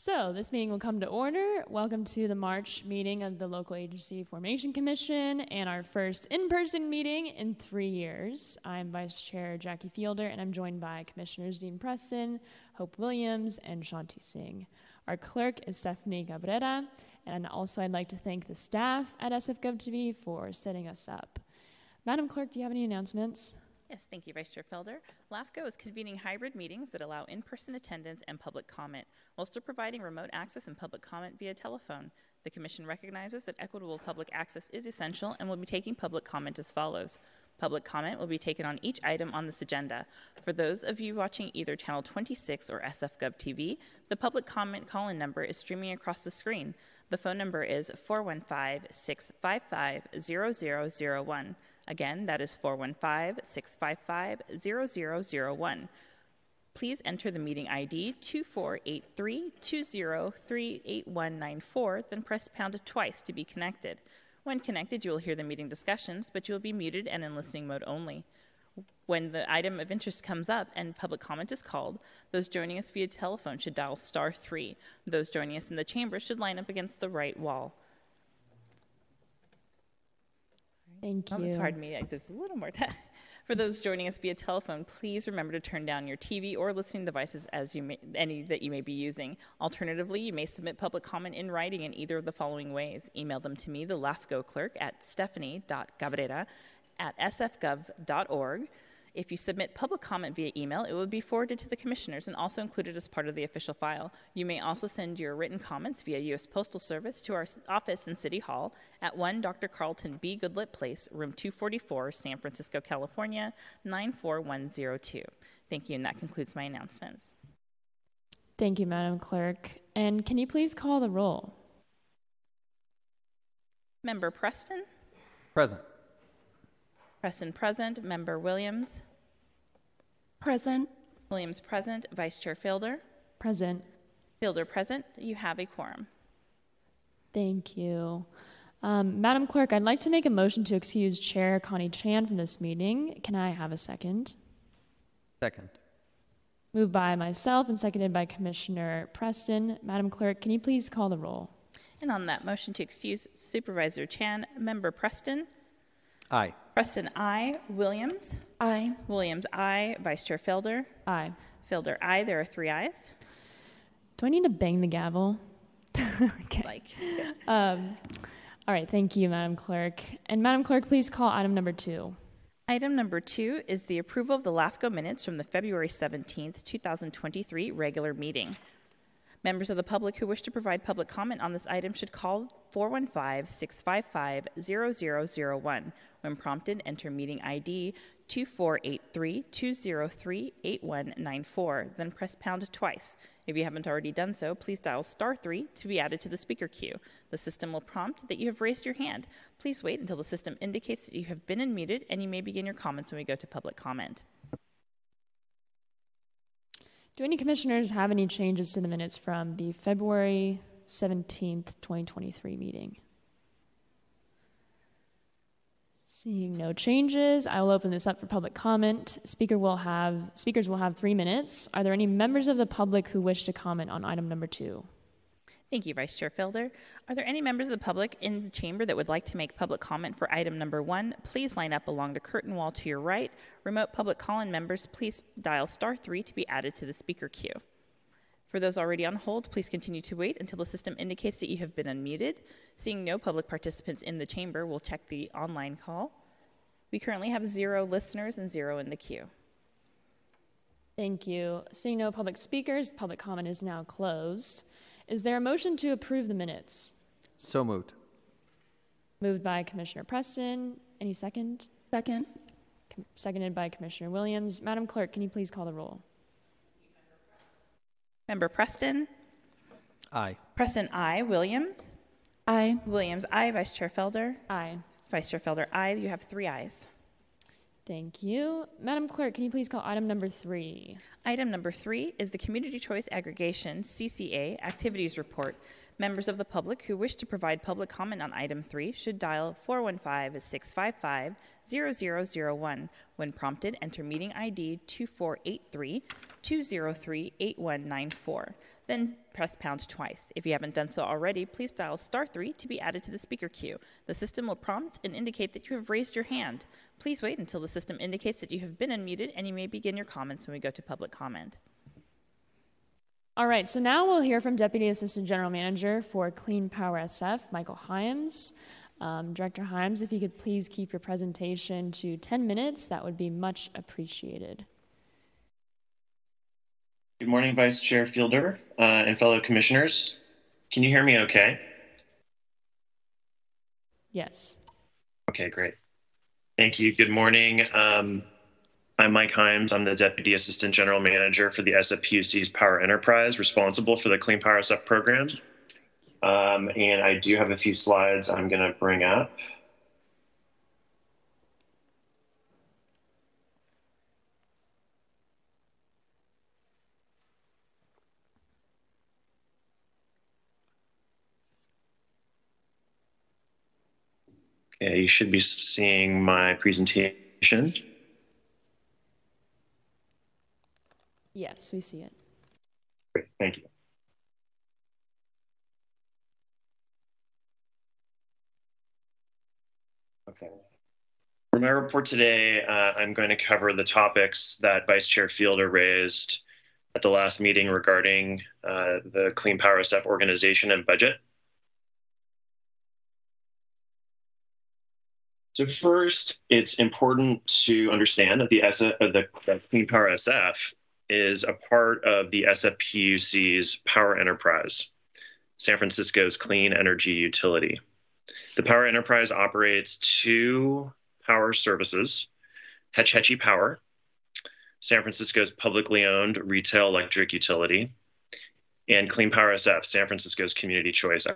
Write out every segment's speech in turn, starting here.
So this meeting will come to order. Welcome to the March meeting of the Local Agency Formation Commission and our first in-person meeting in 3 years. I'm Vice Chair Jackie Fielder, and I'm joined by Commissioners Dean Preston, Hope Williams, and Shanti Singh. Our clerk is Stephanie Cabrera, and also I'd like to thank the staff at SFGovTV for setting us up. Madam Clerk, do you have any announcements? Yes, thank you, Vice Chair Fielder. LAFCO is convening hybrid meetings that allow in-person attendance and public comment, while still providing remote access and public comment via telephone. The Commission recognizes that equitable public access is essential and will be taking public comment as follows. Public comment will be taken on each item on this agenda. For those of you watching either Channel 26 or SFGovTV, the public comment call-in number is streaming across the screen. The phone number is 415-655-0001. Again, that is 415-655-0001. Please enter the meeting ID 248320381194, then press pound twice to be connected. When connected, you will hear the meeting discussions, but you will be muted and in listening mode only. When the item of interest comes up and public comment is called, those joining us via telephone should dial *3. Those joining us in the chamber should line up against the right wall. Thank you. It's hard to me. There's a little more time. For those joining us via telephone, please remember to turn down your TV or listening devices as you may, any that you may be using. Alternatively, you may submit public comment in writing in either of the following ways. Email them to me, the LAFCO clerk, at stephanie.cabrera@sfgov.org. If you submit public comment via email, it will be forwarded to the commissioners and also included as part of the official file. You may also send your written comments via U.S. Postal Service to our office in City Hall at 1 Dr. Carlton B. Goodlett Place, room 244, San Francisco, California, 94102. Thank you, and that concludes my announcements. Thank you, Madam Clerk. And can you please call the roll? Member Preston? Present. Preston present. Member Williams? Present. Williams present. Vice Chair Fielder? Present. Fielder present. You have a quorum. Thank you. Madam Clerk, I'd like to make a motion to excuse Chair Connie Chan from this meeting. Can I have a second? Second. Moved by myself and seconded by Commissioner Preston. Madam Clerk, can you please call the roll? And on that motion to excuse Supervisor Chan, Member Preston? Aye. Preston, aye. Williams? Aye. Williams, aye. Vice Chair Fielder? Aye. Fielder, aye. There are three ayes. Do I need to bang the gavel? Okay. Like, yeah. All right, thank you, Madam Clerk. And Madam Clerk, please call item number 2. Item number 2 is the approval of the LAFCO minutes from the February 17th, 2023 regular meeting. Members of the public who wish to provide public comment on this item should call 415-655-0001. When prompted, enter meeting ID 248320381194, then press pound twice. If you haven't already done so, please dial *3 to be added to the speaker queue. The system will prompt that you have raised your hand. Please wait until the system indicates that you have been unmuted, and you may begin your comments when we go to public comment. Do any commissioners have any changes to the minutes from the February 17th, 2023 meeting? Seeing no changes, I will open this up for public comment. Speakers will have 3 minutes. Are there any members of the public who wish to comment on item number 2? Thank you, Vice Chair Fielder. Are there any members of the public in the chamber that would like to make public comment for item number 1? Please line up along the curtain wall to your right. Remote public call-in members, please dial *3 to be added to the speaker queue. For those already on hold, please continue to wait until the system indicates that you have been unmuted. Seeing no public participants in the chamber, we'll check the online call. We currently have 0 listeners and 0 in the queue. Thank you. Seeing no public speakers, public comment is now closed. Is there a motion to approve the minutes? So moved. Moved by Commissioner Preston. Any second? Second. Seconded by Commissioner Williams. Madam Clerk, can you please call the roll? Member Preston? Aye. Preston, aye. Williams? Aye. Williams, aye. Vice Chair Fielder? Aye. Vice Chair Fielder, aye. You have 3 ayes. Thank you. Madam Clerk, can you please call item number 3? Item number 3 is the Community Choice Aggregation, CCA, Activities Report. Members of the public who wish to provide public comment on item 3 should dial 415-655-0001. When prompted, enter meeting ID 2483-203-8194. Then press pound twice. If you haven't done so already, please dial star 3 to be added to the speaker queue. The system will prompt and indicate that you have raised your hand. Please wait until the system indicates that you have been unmuted, and you may begin your comments when we go to public comment. All right, so now we'll hear from Deputy Assistant General Manager for Clean Power SF, Michael Himes. Director Himes, if you could please keep your presentation to 10 minutes, that would be much appreciated. Good morning, Vice Chair Fielder and fellow commissioners. Can you hear me okay? Yes. Okay, great. Thank you. Good morning. I'm Mike Himes. I'm the Deputy Assistant General Manager for the SFPUC's Power Enterprise, responsible for the Clean Power SF program. And I do have a few slides I'm going to bring up. Okay, you should be seeing my presentation. Yes, we see it. Great, thank you. Okay. For my report today, I'm going to cover the topics that Vice Chair Fielder raised at the last meeting regarding the Clean Power SF organization and budget. So first, it's important to understand that the Clean Power SF is a part of the SFPUC's Power Enterprise, San Francisco's clean energy utility. The Power Enterprise operates 2 power services, Hetch Hetchy Power, San Francisco's publicly owned retail electric utility, and Clean Power SF, San Francisco's community choice.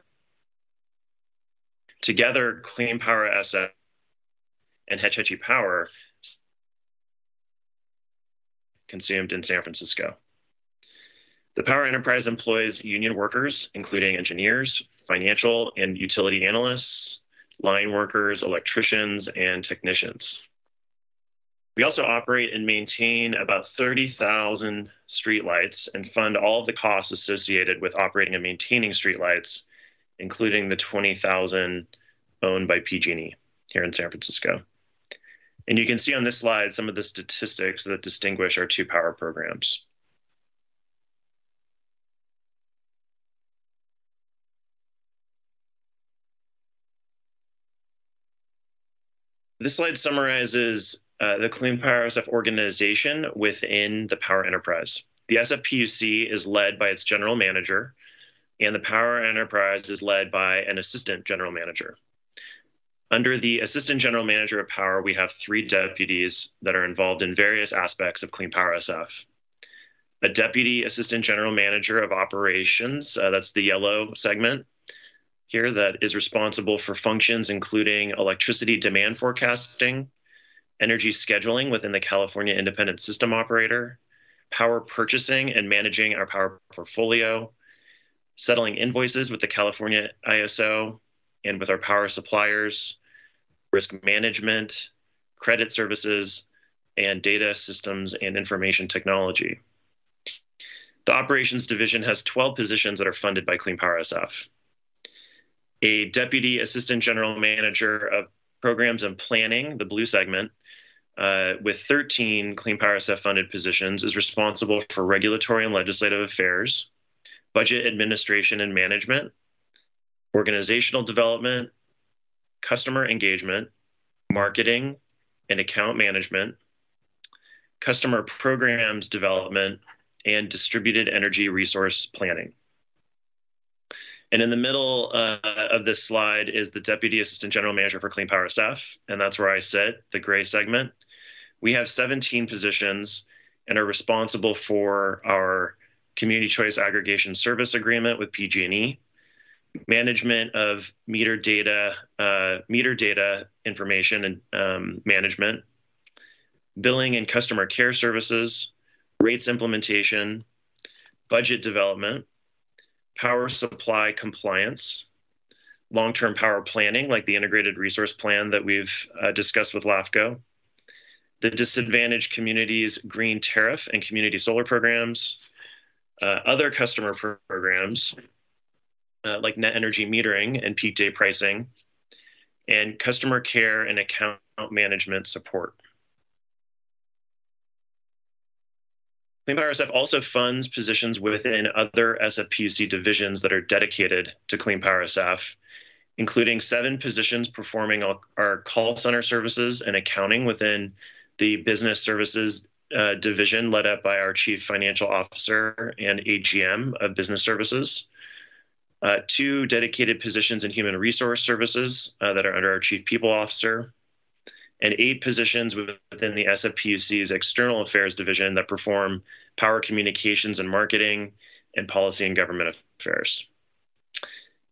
Together, Clean Power SF and Hetch Hetchy Power consumed in San Francisco. The Power Enterprise employs union workers, including engineers, financial and utility analysts, line workers, electricians, and technicians. We also operate and maintain about 30,000 streetlights and fund all of the costs associated with operating and maintaining streetlights, including the 20,000 owned by PG&E here in San Francisco. And you can see on this slide some of the statistics that distinguish our 2 power programs. This slide summarizes the Clean Power SF organization within the Power Enterprise. The SFPUC is led by its general manager, and the Power Enterprise is led by an assistant general manager. Under the Assistant General Manager of Power, we have 3 deputies that are involved in various aspects of Clean Power SF. A Deputy Assistant General Manager of Operations, that's the yellow segment here, that is responsible for functions including electricity demand forecasting, energy scheduling within the California Independent System Operator, power purchasing and managing our power portfolio, settling invoices with the California ISO and with our power suppliers, risk management, credit services, and data systems and information technology. The operations division has 12 positions that are funded by Clean Power SF. A Deputy Assistant General Manager of Programs and Planning, the blue segment, with 13 Clean Power SF funded positions, is responsible for regulatory and legislative affairs, budget administration and management, organizational development, customer engagement, marketing and account management, customer programs development, and distributed energy resource planning. And in the middle of this slide is the Deputy Assistant General Manager for Clean Power SF, and that's where I sit, the gray segment. We have 17 positions and are responsible for our Community Choice Aggregation Service Agreement with PG&E, management of meter data information and management, billing and customer care services, rates implementation, budget development, power supply compliance, long-term power planning, like the integrated resource plan that we've discussed with LAFCO, the disadvantaged communities green tariff and community solar programs, other customer programs like net energy metering and peak day pricing, and customer care and account management support. Clean Power SF also funds positions within other SFPUC divisions that are dedicated to Clean Power SF, including 7 positions performing our call center services and accounting within the business services division led up by our Chief Financial Officer and AGM of Business Services, 2 dedicated positions in Human Resource Services that are under our Chief People Officer, and 8 positions within the SFPUC's External Affairs Division that perform power communications and marketing and policy and government affairs.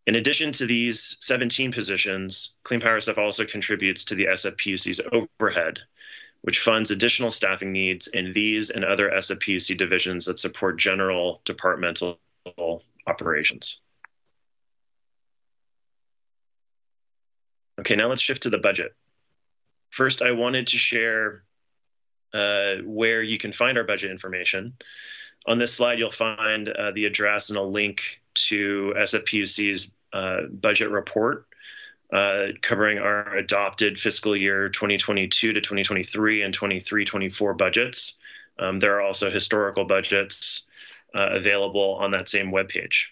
In addition to these 17 positions, Clean Power SF also contributes to the SFPUC's overhead, which funds additional staffing needs in these and other SFPUC divisions that support general departmental operations. Okay, now let's shift to the budget. First, I wanted to share where you can find our budget information. On this slide, you'll find the address and a link to SFPUC's budget report covering our adopted fiscal year 2022 to 2023 and 23-24 budgets. There are also historical budgets available on that same webpage.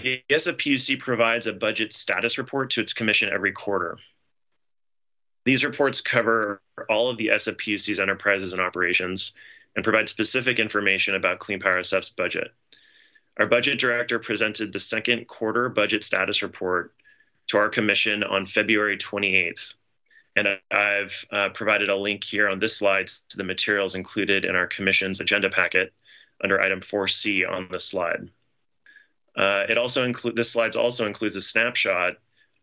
The SFPUC provides a budget status report to its commission every quarter. These reports cover all of the SFPUC's enterprises and operations and provide specific information about Clean Power SF's budget. Our budget director presented the second quarter budget status report to our commission on February 28th. And I've provided a link here on this slide to the materials included in our commission's agenda packet under item 4C on the slide. This slide also includes a snapshot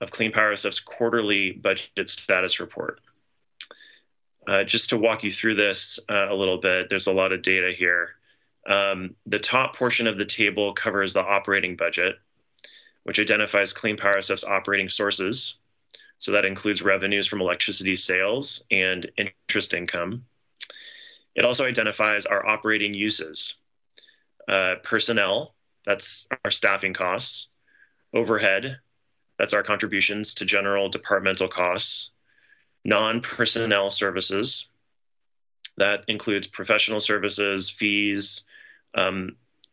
of Clean Power SF's quarterly budget status report. Just to walk you through this a little bit, there's a lot of data here. The top portion of the table covers the operating budget, which identifies Clean Power SF's operating sources. So that includes revenues from electricity sales and interest income. It also identifies our operating uses, personnel, that's our staffing costs, overhead, that's our contributions to general departmental costs, non-personnel services, that includes professional services, fees,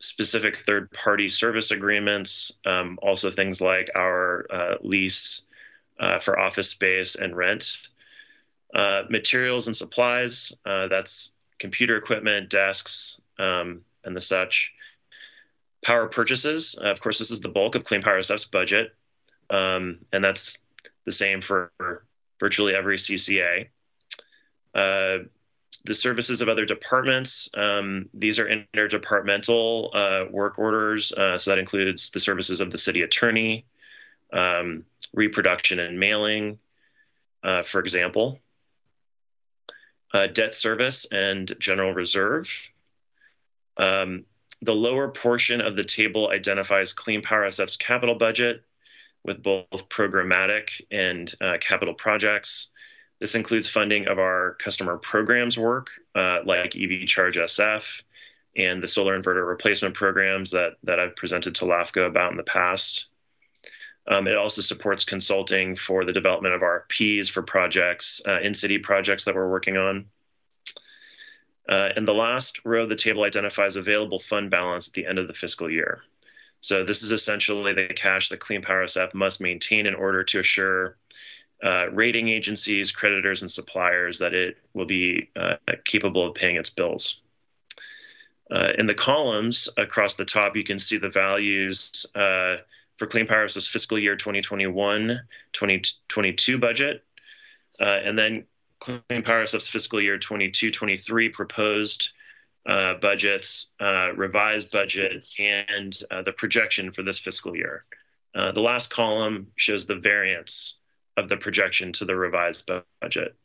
specific third-party service agreements, also things like our lease for office space and rent, materials and supplies, that's computer equipment, desks, and the such. Power purchases, of course, this is the bulk of Clean Power SF's budget, and that's the same for virtually every CCA. The services of other departments, these are interdepartmental work orders, so that includes the services of the city attorney, reproduction and mailing, for example, debt service and general reserve. The lower portion of the table identifies Clean Power SF's capital budget with both programmatic and capital projects. This includes funding of our customer programs work, like EV Charge SF and the solar inverter replacement programs that I've presented to LAFCO about in the past. It also supports consulting for the development of RFPs for projects, in-city projects that we're working on. And the last row of the table identifies available fund balance at the end of the fiscal year. So this is essentially the cash that Clean Power SF must maintain in order to assure rating agencies, creditors, and suppliers that it will be capable of paying its bills. In the columns across the top, you can see the values for Clean Power SF's fiscal year 2021-2022 budget, and then Clean Power SF's fiscal year 22-23 proposed budgets, revised budget, and the projection for this fiscal year. The last column shows the variance of the projection to the revised budget.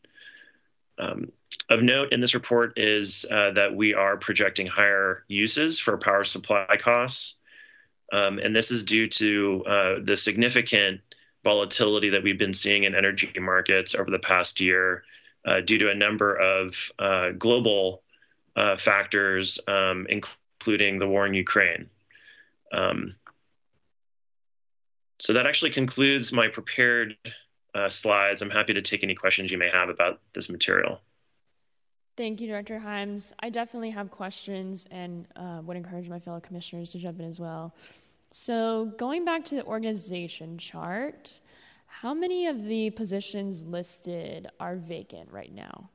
Of note in this report is that we are projecting higher uses for power supply costs. And this is due to the significant volatility that we've been seeing in energy markets over the past year due to a number of global factors, including the war in Ukraine. So that actually concludes my prepared slides. I'm happy to take any questions you may have about this material. Thank you, Director Himes. I definitely have questions and would encourage my fellow commissioners to jump in as well. So going back to the organization chart, how many of the positions listed are vacant right now?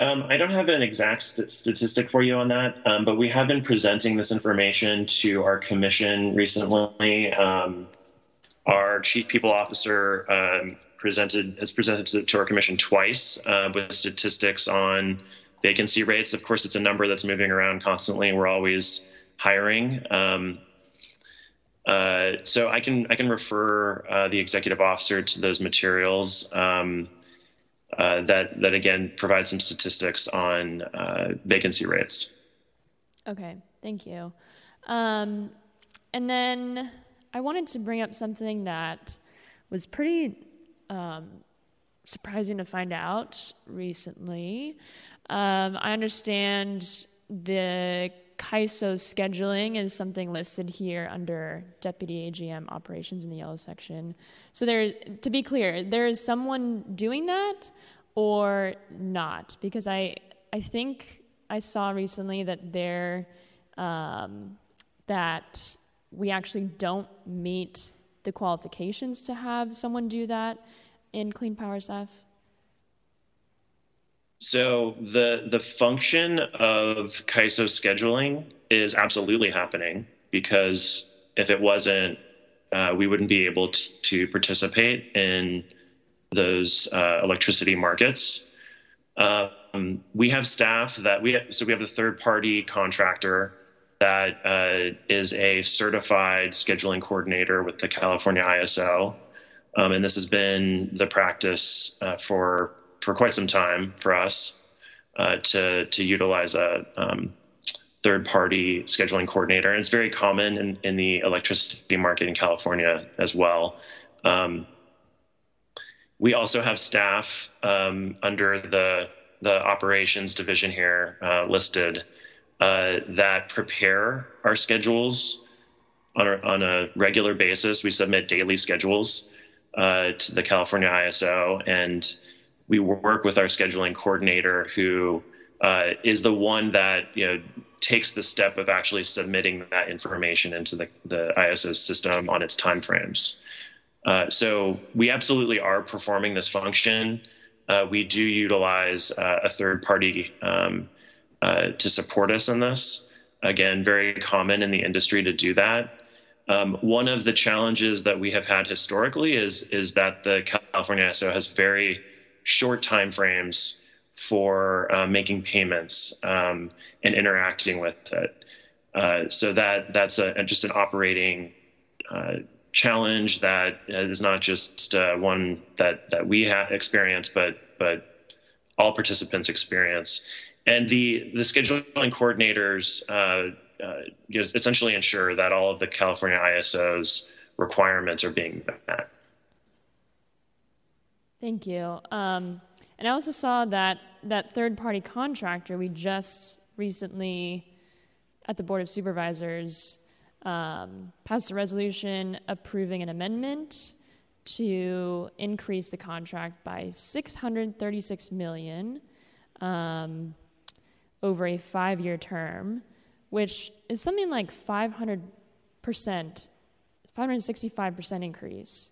I don't have an exact statistic for you on that, but we have been presenting this information to our commission recently. Our chief people officer has presented to our commission twice with statistics on vacancy rates. Of course, it's a number that's moving around constantly, and we're always hiring. So I can refer the executive officer to those materials that again provide some statistics on vacancy rates. Okay, thank you. And then I wanted to bring up something that was pretty surprising to find out recently. I understand the CAISO scheduling is something listed here under Deputy AGM Operations in the yellow section. So there, to be clear, there is someone doing that or not? Because I think I saw recently that there, that we actually don't meet the qualifications to have someone do that in Clean Power SF? So the function of CAISO scheduling is absolutely happening, because if it wasn't, we wouldn't be able to participate in those electricity markets. We have staff that we have a third party contractor that is a certified scheduling coordinator with the California ISO. And this has been the practice for quite some time for us to utilize a third-party scheduling coordinator. And it's very common in the electricity market in California as well. We also have staff under the operations division here listed that prepare our schedules on a regular basis. We submit daily schedules to the California ISO, and we work with our scheduling coordinator, who is the one that takes the step of actually submitting that information into the ISO system on its timeframes. So we absolutely are performing this function. We do utilize a third-party to support us in this. Again, very common in the industry to do that. One of the challenges that we have had historically is that the California ISO has very short timeframes for making payments and interacting with it. So that's just an operating challenge that is not just one that we have experienced, but all participants experience. And the scheduling coordinators essentially ensure that all of the California ISO's requirements are being met. Thank you. And I also saw that third-party contractor, we just recently, at the Board of Supervisors, passed a resolution approving an amendment to increase the contract by $636 million. Over a 5-year term, which is something like 565% increase.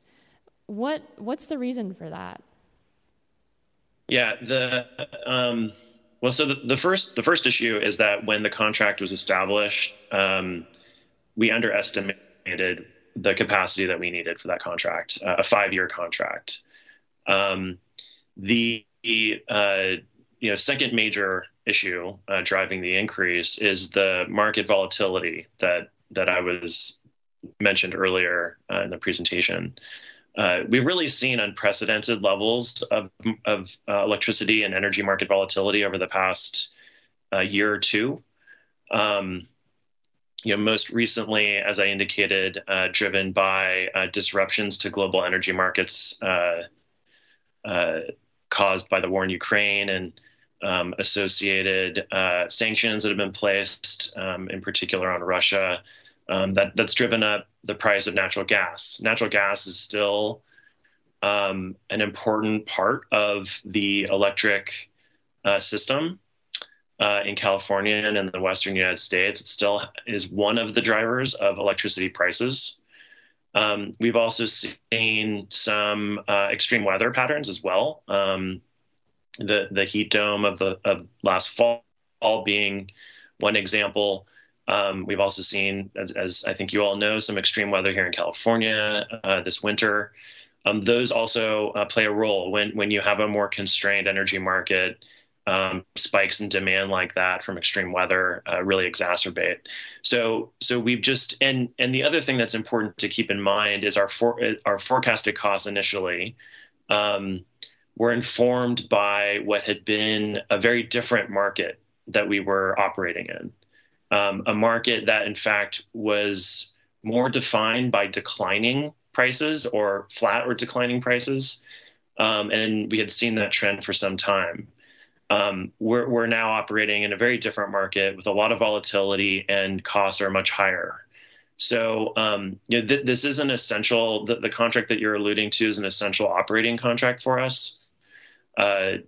What's the reason for that? Yeah, the first issue is that when the contract was established, we underestimated the capacity that we needed for that contract, a 5-year contract. Second major issue driving the increase is the market volatility that I mentioned earlier in the presentation. We've really seen unprecedented levels of electricity and energy market volatility over the past year or two. Most recently, as I indicated, driven by disruptions to global energy markets caused by the war in Ukraine and associated sanctions that have been placed, in particular on Russia. That's driven up the price of natural gas. Natural gas is still an important part of the electric system in California and in the Western United States. It still is one of the drivers of electricity prices. We've also seen some extreme weather patterns as well. The heat dome of last fall being one example. We've also seen, as I think you all know, some extreme weather here in California this winter. Those also play a role. When you have a more constrained energy market, spikes in demand like that from extreme weather really exacerbate. So we've just, and the other thing that's important to keep in mind is our forecasted costs initially were informed by what had been a very different market that we were operating in. A market that, in fact, was more defined by declining prices or flat or declining prices. And we had seen that trend for some time. We're now operating in a very different market with a lot of volatility, and costs are much higher. So this is an essential, the contract that you're alluding to is an essential operating contract for us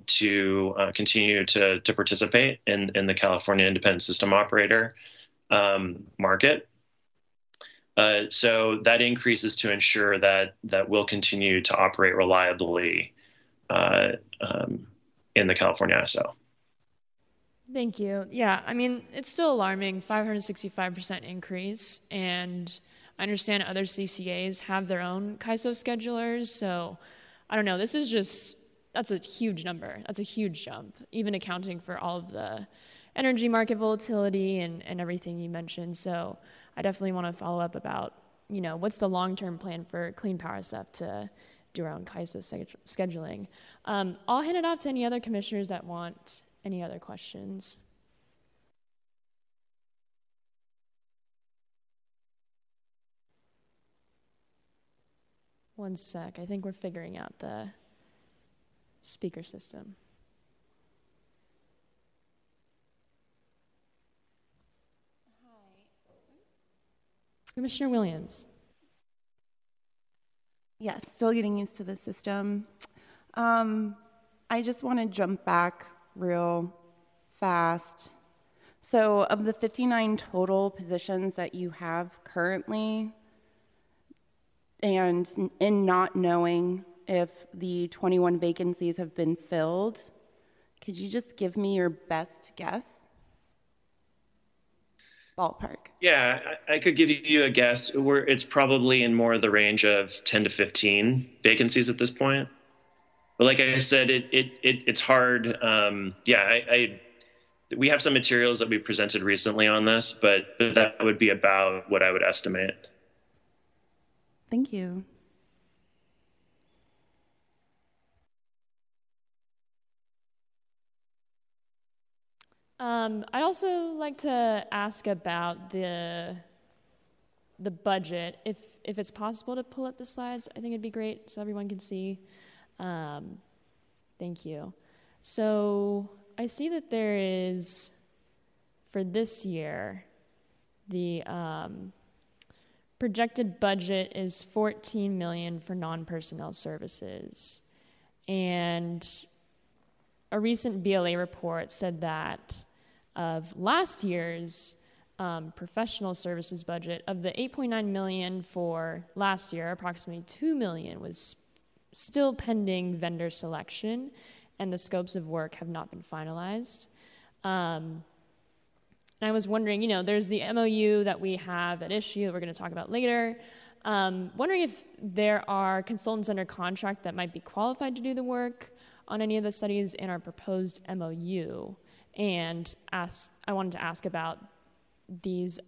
to continue to participate in the California Independent System Operator market. So that increases to ensure that we'll continue to operate reliably in the California ISO. Thank you. Yeah, I mean, it's still alarming, 565% increase. And I understand other CCAs have their own CAISO schedulers. So I don't know, this is just, that's a huge number. That's a huge jump, even accounting for all of the energy market volatility and everything you mentioned. So I definitely want to follow up about, what's the long-term plan for Clean Power SF to do our own CAISO scheduling. I'll hand it off to any other commissioners that want any other questions. One sec, I think we're figuring out the speaker system. Hi. Commissioner Williams. Yes, still getting used to the system. I just want to jump back real fast. So of the 59 total positions that you have currently, and in not knowing if the 21 vacancies have been filled, could you just give me your best guess? Ballpark. Yeah, I could give you a guess. It's probably in more of the range of 10 to 15 vacancies at this point. But like I said, it's hard. We have some materials that we presented recently on this, but that would be about what I would estimate. Thank you. I'd also like to ask about the budget. If it's possible to pull up the slides, I think it'd be great so everyone can see. Thank you. So I see that there is, for this year, the projected budget is $14 million for non-personnel services. And a recent BLA report said that of last year's professional services budget, of the $8.9 million for last year, approximately $2 million was still pending vendor selection, and the scopes of work have not been finalized. And I was wondering, there's the MOU that we have at issue that we're going to talk about later. Wondering if there are consultants under contract that might be qualified to do the work on any of the studies in our proposed MOU, and I wanted to ask about these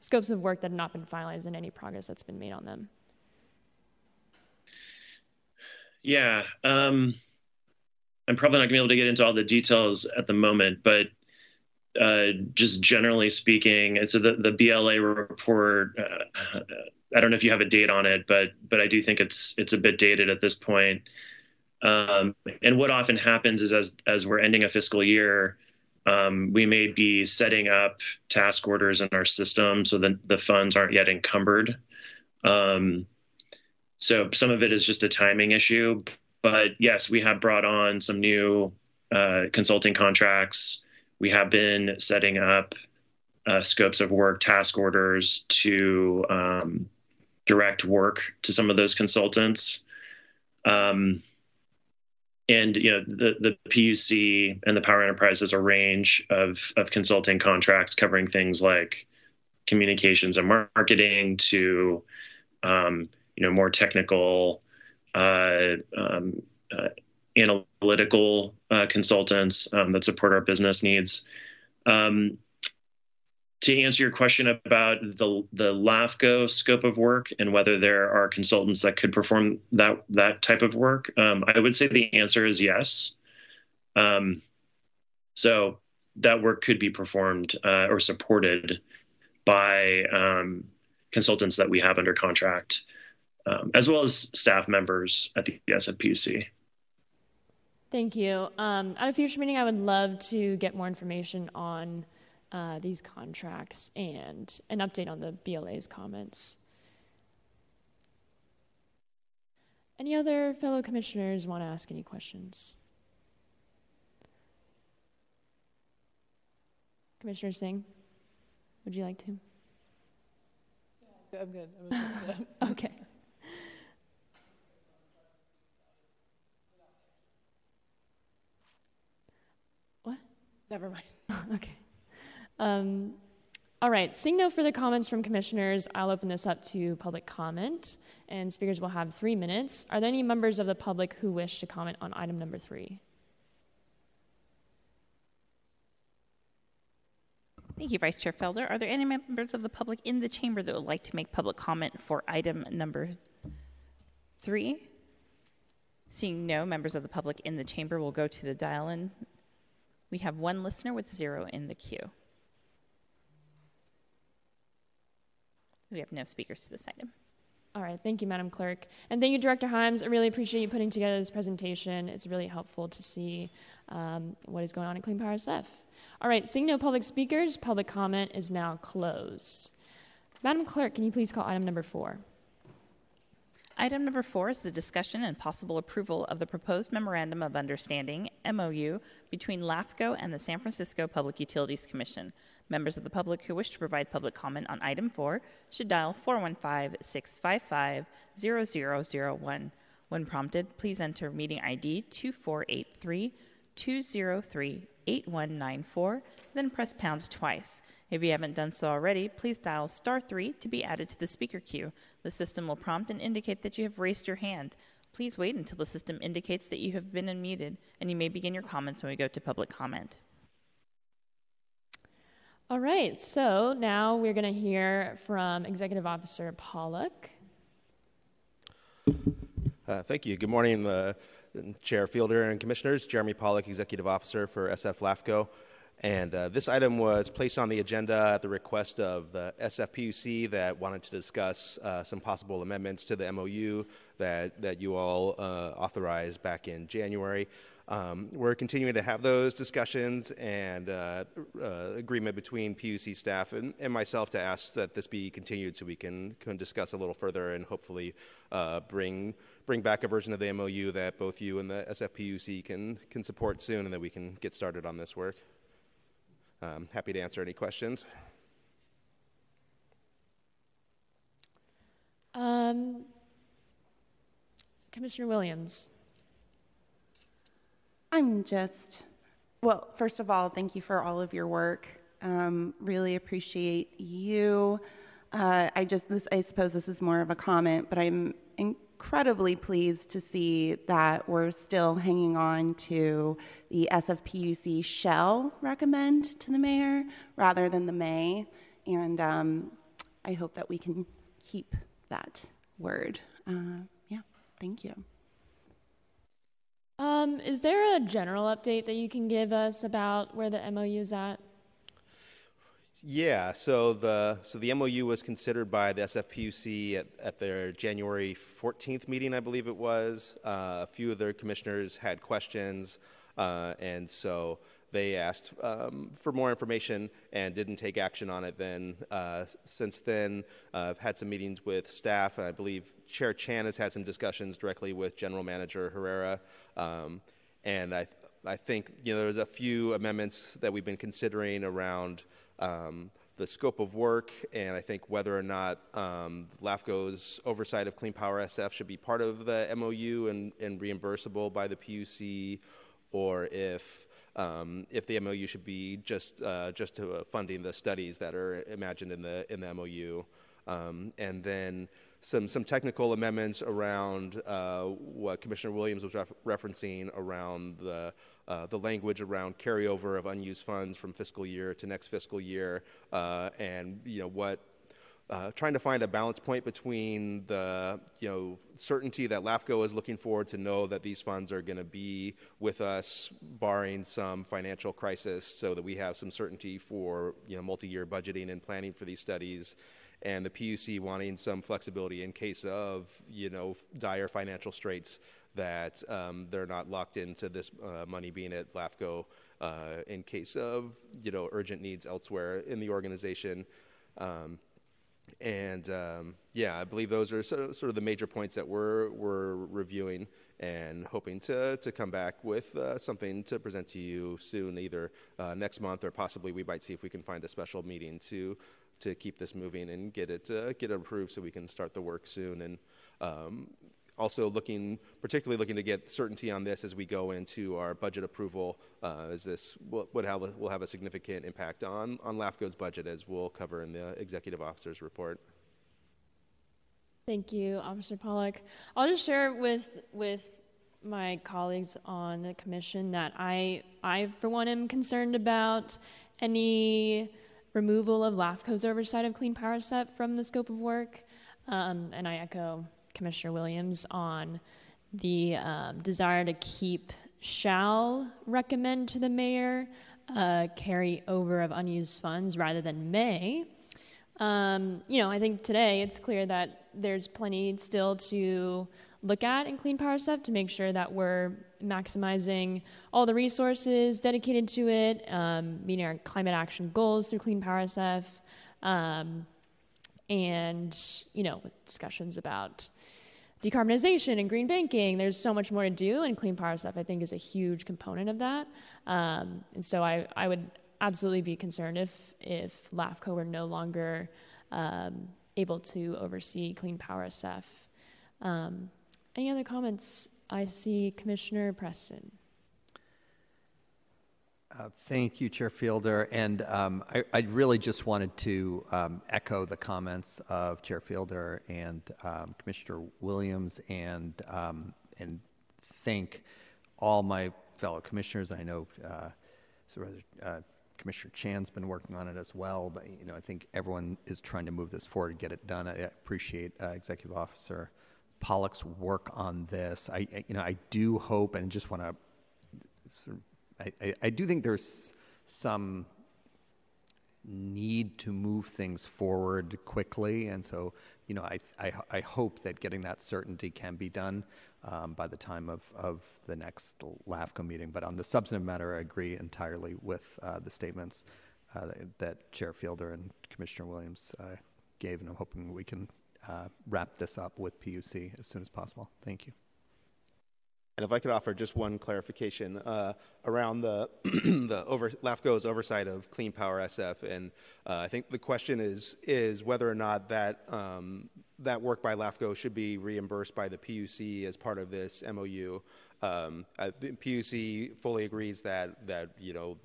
scopes of work that have not been finalized and any progress that's been made on them. Yeah. I'm probably not going to be able to get into all the details at the moment, but just generally speaking, and so the BLA report, I don't know if you have a date on it, but I do think it's a bit dated at this point. And what often happens is as we're ending a fiscal year, we may be setting up task orders in our system so that the funds aren't yet encumbered. So some of it is just a timing issue, but yes, we have brought on some new consulting contracts. We have been setting up scopes of work, task orders to direct work to some of those consultants. And you know, the PUC and the Power Enterprise has a range of consulting contracts covering things like communications and marketing to you know, more technical analytical consultants that support our business needs. To answer your question about the LAFCO scope of work and whether there are consultants that could perform that type of work, I would say the answer is yes. So that work could be performed or supported by consultants that we have under contract, as well as staff members at the SFPUC. Thank you. At a future meeting, I would love to get more information on these contracts and an update on the BLA's comments. Any other fellow commissioners want to ask any questions? Commissioner Singh, would you like to? Yeah, I'm good. I'm just, okay. Never mind. Okay. All right. Seeing no further comments from commissioners, I'll open this up to public comment, and speakers will have 3 minutes. Are there any members of the public who wish to comment on item number 3? Thank you, Vice Chair Fielder. Are there any members of the public in the chamber that would like to make public comment for item number 3? Seeing no members of the public in the chamber, we'll go to the dial-in. We have one listener with 0 in the queue. We have no speakers to this item. All right, thank you, Madam Clerk. And thank you, Director Himes. I really appreciate you putting together this presentation. It's really helpful to see what is going on at Clean Power SF. All right, seeing no public speakers, public comment is now closed. Madam Clerk, can you please call item number 4? Item number 4 is the discussion and possible approval of the proposed Memorandum of Understanding, MOU, between LAFCO and the San Francisco Public Utilities Commission. Members of the public who wish to provide public comment on item 4 should dial 415-655-0001. When prompted, please enter meeting ID 2483-203-8194, then press pound twice. If you haven't done so already, please dial *3 to be added to the speaker queue. The system will prompt and indicate that you have raised your hand. Please wait until the system indicates that you have been unmuted, and you may begin your comments when we go to public comment. All right, so now we're going to hear from Executive Officer Pollock. Thank you. Good morning, Chair Fielder and Commissioners. Jeremy Pollock, Executive Officer for SF LAFCO. And this item was placed on the agenda at the request of the SFPUC that wanted to discuss some possible amendments to the MOU that you all authorized back in January. We're continuing to have those discussions and agreement between PUC staff and myself to ask that this be continued so we can discuss a little further and hopefully bring back a version of the MOU that both you and the SFPUC can support soon and that we can get started on this work. I'm happy to answer any questions. Commissioner Williams. Well, first of all, thank you for all of your work. Really appreciate you. I suppose this is more of a comment, but I'm incredibly pleased to see that we're still hanging on to the SFPUC shall recommend to the mayor rather than the may, and I hope that we can keep that word. Yeah, thank you. Is there a general update that you can give us about where the MOU is at? Yeah, so the MOU was considered by the SFPUC at their January 14th meeting, I believe it was. A few of their commissioners had questions, and so they asked for more information and didn't take action on it then. Since then, I've had some meetings with staff, and I believe Chair Chan has had some discussions directly with General Manager Herrera, and I think, you know, there's a few amendments that we've been considering around the scope of work, and I think whether or not LAFCO's oversight of Clean Power SF should be part of the MOU and reimbursable by the PUC, or if the MOU should be just funding the studies that are imagined in the MOU, and then some technical amendments around what Commissioner Williams was referencing around the language around carryover of unused funds from fiscal year to next fiscal year, and, you know, what trying to find a balance point between the, you know, certainty that LAFCO is looking for to know that these funds are going to be with us barring some financial crisis, so that we have some certainty for, you know, multi-year budgeting and planning for these studies, and the PUC wanting some flexibility in case of, you know, dire financial straits, that they're not locked into this money being at LAFCO in case of, you know, urgent needs elsewhere in the organization. Yeah, I believe those are sort of the major points that we're reviewing and hoping to come back with something to present to you soon, either next month, or possibly we might see if we can find a special meeting to keep this moving and get it approved so we can start the work soon. And also particularly looking to get certainty on this as we go into our budget approval, as this will have a significant impact on LAFCO's budget, as we'll cover in the executive officer's report. Thank you, Officer Pollock. I'll just share with my colleagues on the commission that I for one am concerned about any removal of LAFCO's oversight of Clean Power SF from the scope of work, and I echo Commissioner Williams on the desire to keep shall recommend to the mayor carry over of unused funds rather than may. You know, I think today it's clear that there's plenty still to look at in Clean Power SF to make sure that we're maximizing all the resources dedicated to it, meeting our climate action goals through Clean Power SF, and, you know, discussions about decarbonization and green banking. There's so much more to do, and Clean Power SF, I think, is a huge component of that. And so I would absolutely be concerned if LAFCO were no longer able to oversee Clean Power SF. Any other comments? I see Commissioner Preston. Thank you, Chair Fielder, and I really just wanted to echo the comments of Chair Fielder and Commissioner Williams, and thank all my fellow commissioners. I know Commissioner Chan's been working on it as well, but, you know, I think everyone is trying to move this forward and get it done. I appreciate Executive Officer Pollock's work on this. I do hope, and just want to sort of, I do think there's some need to move things forward quickly, and so, you know, I hope that getting that certainty can be done by the time of the next LAFCO meeting. But on the substantive matter, I agree entirely with the statements that Chair Fielder and Commissioner Williams gave, and I'm hoping we can wrap this up with PUC as soon as possible. Thank you. And if I could offer just one clarification around the LAFCO's oversight of Clean Power SF, and I think the question is whether or not that that work by LAFCO should be reimbursed by the PUC as part of this MOU. The PUC fully agrees that you know,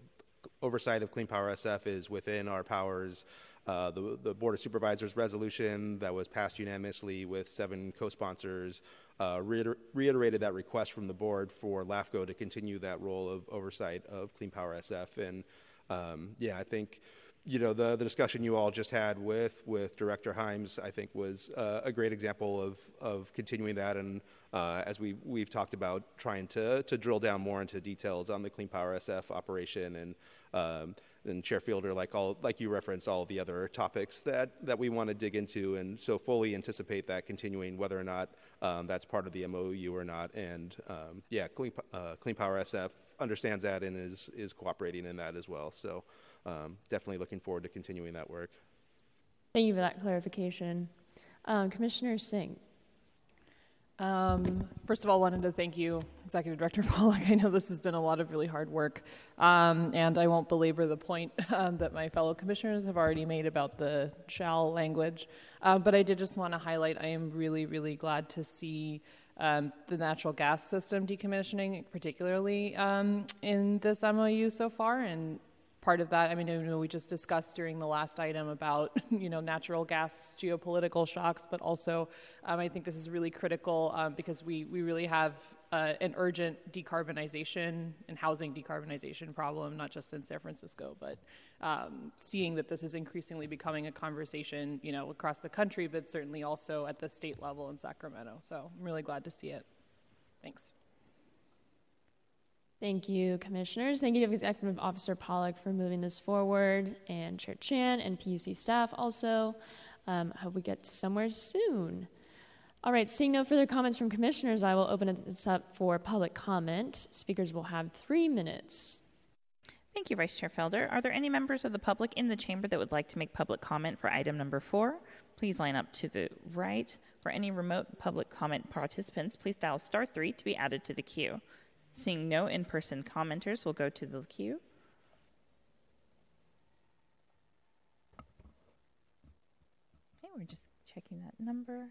oversight of Clean Power SF is within our powers. The Board of Supervisors resolution that was passed unanimously with 7 co-sponsors reiterated that request from the board for LAFCO to continue that role of oversight of Clean Power SF. And yeah, I think you know, the discussion you all just had with Director Himes, I think, was a great example of continuing that. And as we've talked about, trying to drill down more into details on the Clean Power SF operation, and Chair Fielder, like you referenced, all the other topics that we want to dig into, and so fully anticipate that continuing, whether or not that's part of the MOU or not. And Clean Power SF understands that and is cooperating in that as well. So. Definitely looking forward to continuing that work. Thank you for that clarification. Commissioner Singh. First of all, wanted to thank you, Executive Director Pollock. I know this has been a lot of really hard work, and I won't belabor the point that my fellow commissioners have already made about the shall language, but I did just want to highlight I am really, really glad to see the natural gas system decommissioning, particularly in this MOU so far, and part of that, I mean, we just discussed during the last item about, natural gas geopolitical shocks, but also I think this is really critical because we really have an urgent decarbonization and housing decarbonization problem, not just in San Francisco, but seeing that this is increasingly becoming a conversation, across the country, but certainly also at the state level in Sacramento. So I'm really glad to see it. Thanks. Thank you, commissioners. Thank you to Executive Officer Pollock for moving this forward, and Chair Chan and PUC staff also. Hope we get to somewhere soon. All right, seeing no further comments from commissioners, I will open this up for public comment. Speakers will have 3 minutes. Thank you, Vice Chair Felder. Are there any members of the public in the chamber that would like to make public comment for item number 4? Please line up to the right. For any remote public comment participants, please dial *3 to be added to the queue. Seeing no in-person commenters, we'll go to the queue. Okay, we're just checking that number.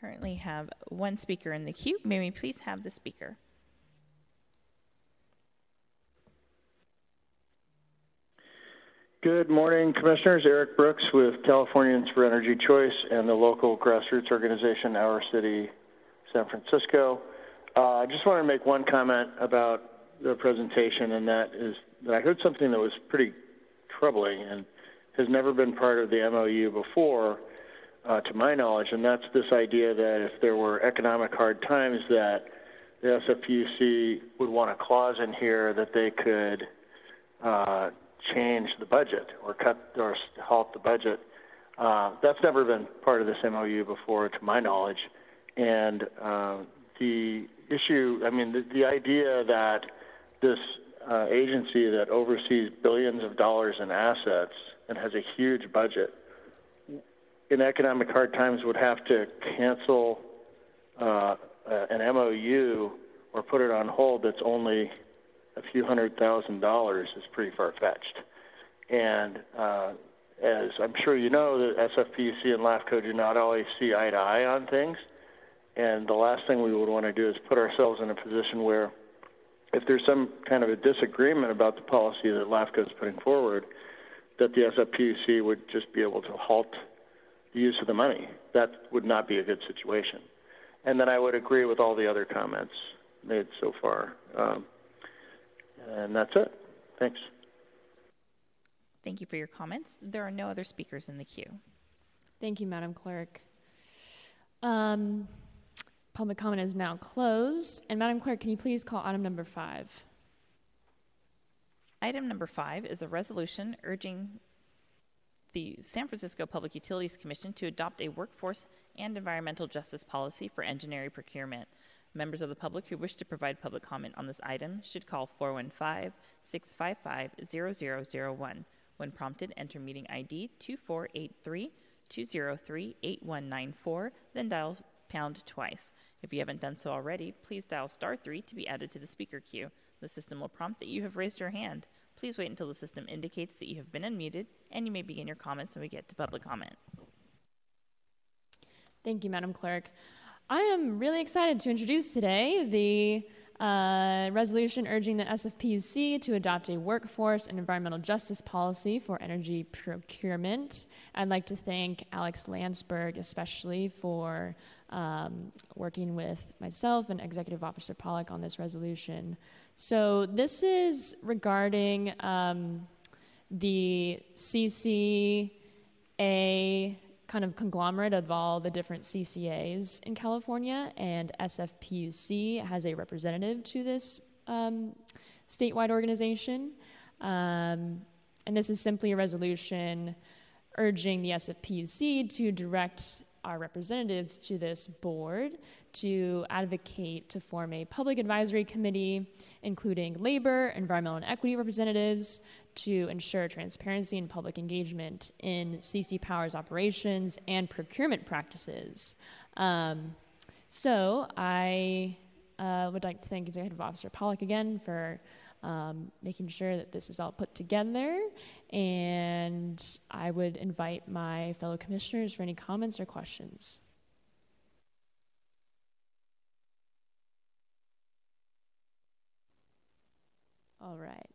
Currently have one speaker in the queue. May we please have the speaker? Good morning, Commissioners. Eric Brooks with Californians for Energy Choice and the local grassroots organization, Our City San Francisco. I just want to make one comment about the presentation, and that is that I heard something that was pretty troubling and has never been part of the MOU before, to my knowledge, and that's this idea that if there were economic hard times, that the SFPUC would want a clause in here that they could change the budget or cut or halt the budget. That's never been part of this MOU before, to my knowledge. And the issue, the idea that this agency that oversees billions of dollars in assets and has a huge budget in economic hard times would have to cancel an MOU or put it on hold that's only a few $100,000 is pretty far-fetched. And as I'm sure you know, that SFPUC and LAFCO do not always see eye to eye on things. And the last thing we would want to do is put ourselves in a position where if there's some kind of a disagreement about the policy that LAFCO is putting forward, that the SFPUC would just be able to halt the use of the money. That would not be a good situation. And then I would agree with all the other comments made so far. And that's it. Thanks. Thank you for your comments. There are no other speakers in the queue. Thank you, Madam Clerk. Public comment is now closed. And Madam Clerk, can you please call item number 5? Item number 5 is a resolution urging the San Francisco Public Utilities Commission to adopt a workforce and environmental justice policy for engineering procurement. Members of the public who wish to provide public comment on this item should call 415-655-0001. When prompted, enter meeting ID 2483-203-8194, then dial pound twice. If you haven't done so already, please dial *3 to be added to the speaker queue. The system will prompt that you have raised your hand. Please wait until the system indicates that you have been unmuted, and you may begin your comments when we get to public comment. Thank you, Madam Clerk. I am really excited to introduce today the resolution urging the SFPUC to adopt a workforce and environmental justice policy for energy procurement. I'd like to thank Alex Landsberg especially for working with myself and Executive Officer Pollock on this resolution. So this is regarding the CCA kind of conglomerate of all the different CCAs in California, and SFPUC has a representative to this statewide organization. And this is simply a resolution urging the SFPUC to direct our representatives to this board to advocate to form a public advisory committee, including labor, environmental, and equity representatives, to ensure transparency and public engagement in CC Power's operations and procurement practices. So I would like to thank Executive Officer Pollock again for making sure that this is all put together, and I would invite my fellow commissioners for any comments or questions. All right.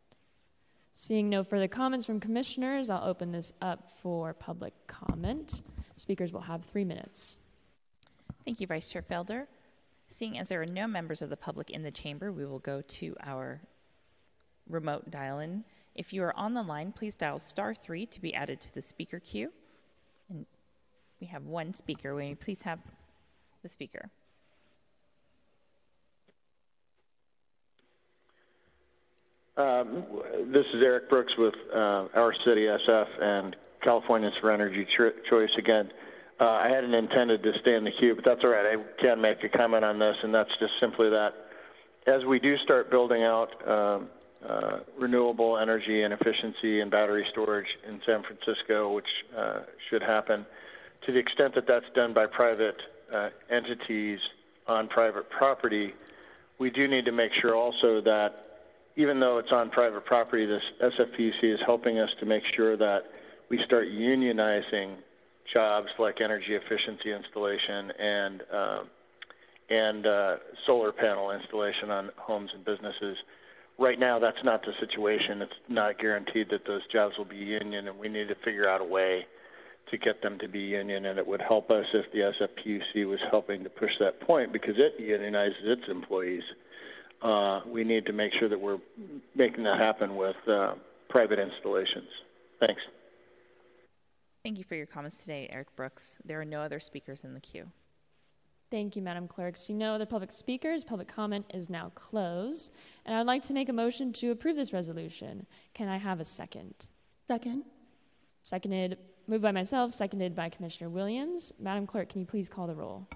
Seeing no further comments from commissioners, I'll open this up for public comment. Speakers will have 3 minutes. Thank you, Vice Chair Fielder. Seeing as there are no members of the public in the chamber, we will go to our remote dial-in. If you are on the line, please dial *3 to be added to the speaker queue. And we have one speaker. Will you please have the speaker? This is Eric Brooks with Our City SF and Californians for Energy Choice again. I hadn't intended to stay in the queue, but that's all right. I can make a comment on this, and that's just simply that as we do start building out renewable energy and efficiency and battery storage in San Francisco, which should happen, to the extent that that's done by private entities on private property, we do need to make sure also that even though it's on private property, this SFPUC is helping us to make sure that we start unionizing jobs like energy efficiency installation and solar panel installation on homes and businesses. Right now, that's not the situation. It's not guaranteed that those jobs will be union, and we need to figure out a way to get them to be union, and it would help us if the SFPUC was helping to push that point because it unionizes its employees. We need to make sure that we're making that happen with private installations. Thanks. Thank you for your comments today, Eric Brooks. There are no other speakers in the queue. Thank you, Madam Clerk. So no other public speakers. Public comment is now closed. And I would like to make a motion to approve this resolution. Can I have a second? Second. Seconded, moved by myself, seconded by Commissioner Williams. Madam Clerk, can you please call the roll?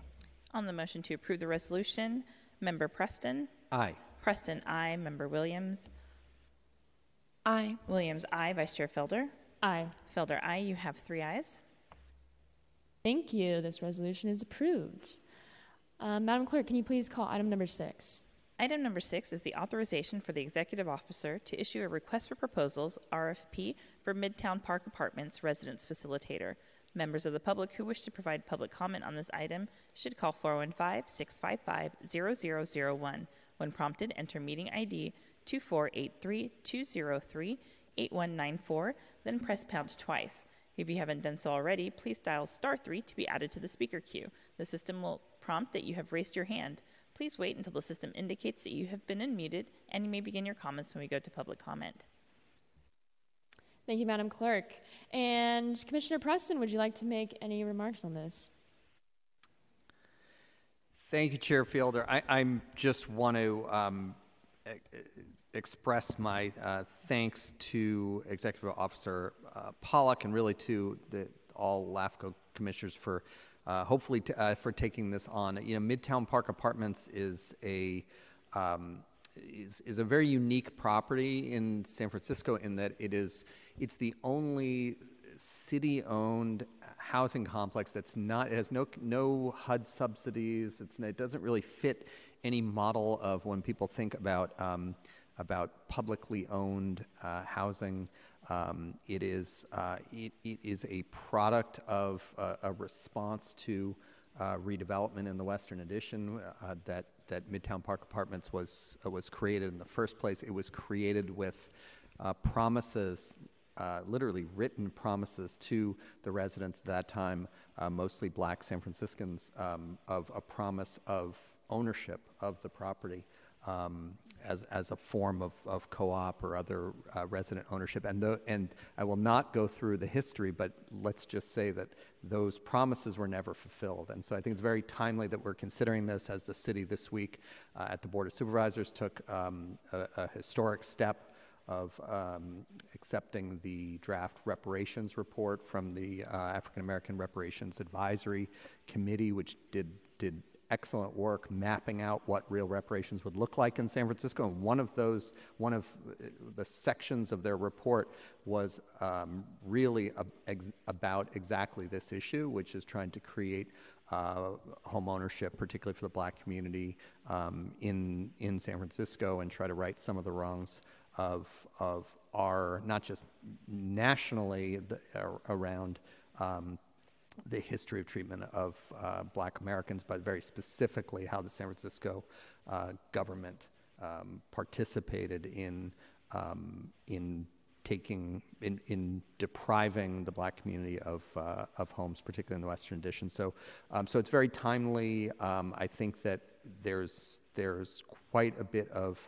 On the motion to approve the resolution, Member Preston? Aye. Preston, aye. Member Williams? Aye. Williams, aye. Vice Chair Fielder? Aye. Fielder, aye. You have 3 ayes. Thank you. This resolution is approved. Madam Clerk, can you please call item number 6? Item number 6 is the authorization for the Executive Officer to issue a request for proposals, RFP, for Midtown Park Apartments Residence Facilitator. Members of the public who wish to provide public comment on this item should call 415-655-0001. When prompted, enter meeting ID 24832038194, then press pound twice. If you haven't done so already, please dial *3 to be added to the speaker queue. The system will prompt that you have raised your hand. Please wait until the system indicates that you have been unmuted, and you may begin your comments when we go to public comment. Thank you, Madam Clerk. And Commissioner Preston, would you like to make any remarks on this? Thank you, Chair Fielder. I just want to express my thanks to Executive Officer Pollock and really to all LAFCO commissioners for for taking this on. You know, Midtown Park Apartments is a very unique property in San Francisco in that it's the only city-owned housing complex that's not. It has no HUD subsidies. It doesn't really fit any model of when people think about publicly owned housing. It is a product of a response to redevelopment in the Western Addition that Midtown Park Apartments was created in the first place. It was created with promises, literally written promises to the residents at that time mostly Black San Franciscans, of a promise of ownership of the property as a form of co-op or other resident ownership. And I will not go through the history, but let's just say that those promises were never fulfilled. And so I think it's very timely that we're considering this as the city this week at the Board of Supervisors took a historic step of accepting the draft reparations report from the African American Reparations Advisory Committee, which did excellent work mapping out what real reparations would look like in San Francisco. And one of the sections of their report was really about exactly this issue, which is trying to create home ownership, particularly for the Black community in San Francisco, and try to right some of the wrongs of our, not just nationally around the history of treatment of Black Americans, but very specifically how the San Francisco government participated in taking, in depriving the Black community of homes, particularly in the Western Addition. So, so it's very timely. I think that there's quite a bit of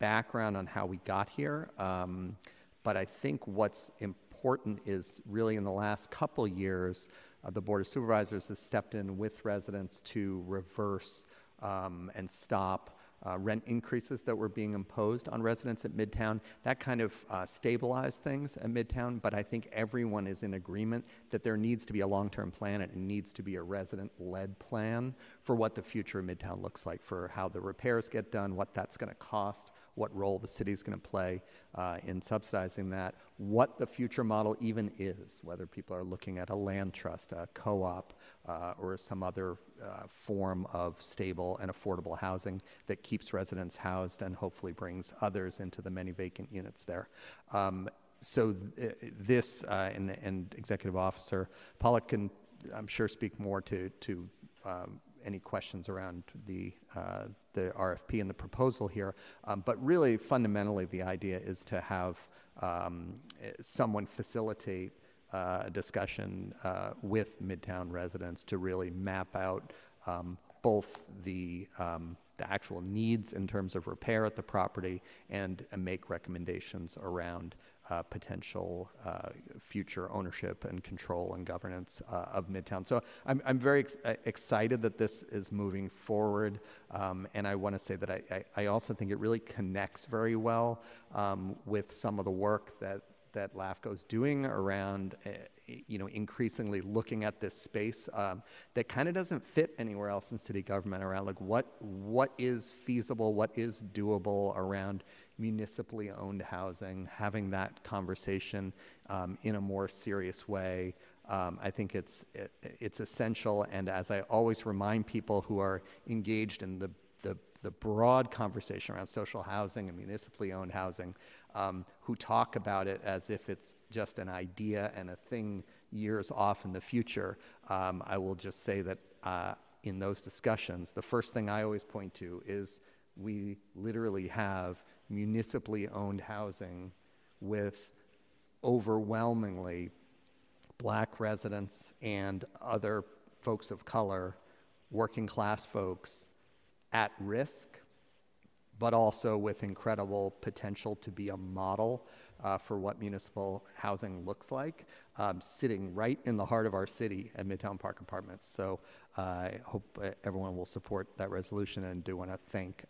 background on how we got here, but I think what's important is really in the last couple years, the Board of Supervisors has stepped in with residents to reverse and stop rent increases that were being imposed on residents at Midtown. That kind of stabilized things at Midtown, but I think everyone is in agreement that there needs to be a long-term plan, and it needs to be a resident-led plan for what the future of Midtown looks like, for how the repairs get done, what that's gonna cost, what role the city's gonna play in subsidizing that, what the future model even is, whether people are looking at a land trust, a co-op, or some other form of stable and affordable housing that keeps residents housed and hopefully brings others into the many vacant units there. So Executive Officer Pollock can, I'm sure, speak more to any questions around the RFP and the proposal here, but really fundamentally the idea is to have someone facilitate a discussion with Midtown residents to really map out both the actual needs in terms of repair at the property and make recommendations around potential future ownership and control and governance of Midtown. So I'm very excited that this is moving forward, and I want to say that I also think it really connects very well with some of the work that LAFCO's doing around increasingly looking at this space that kind of doesn't fit anywhere else in city government around like what is feasible, what is doable around municipally owned housing, having that conversation in a more serious way. I think it's essential, and as I always remind people who are engaged in the broad conversation around social housing and municipally owned housing, who talk about it as if it's just an idea and a thing years off in the future, I will just say that in those discussions, the first thing I always point to is we literally have municipally owned housing with overwhelmingly Black residents and other folks of color, working class folks, at risk, but also with incredible potential to be a model for what municipal housing looks like, sitting right in the heart of our city at Midtown Park Apartments. So I hope everyone will support that resolution, and do want to thank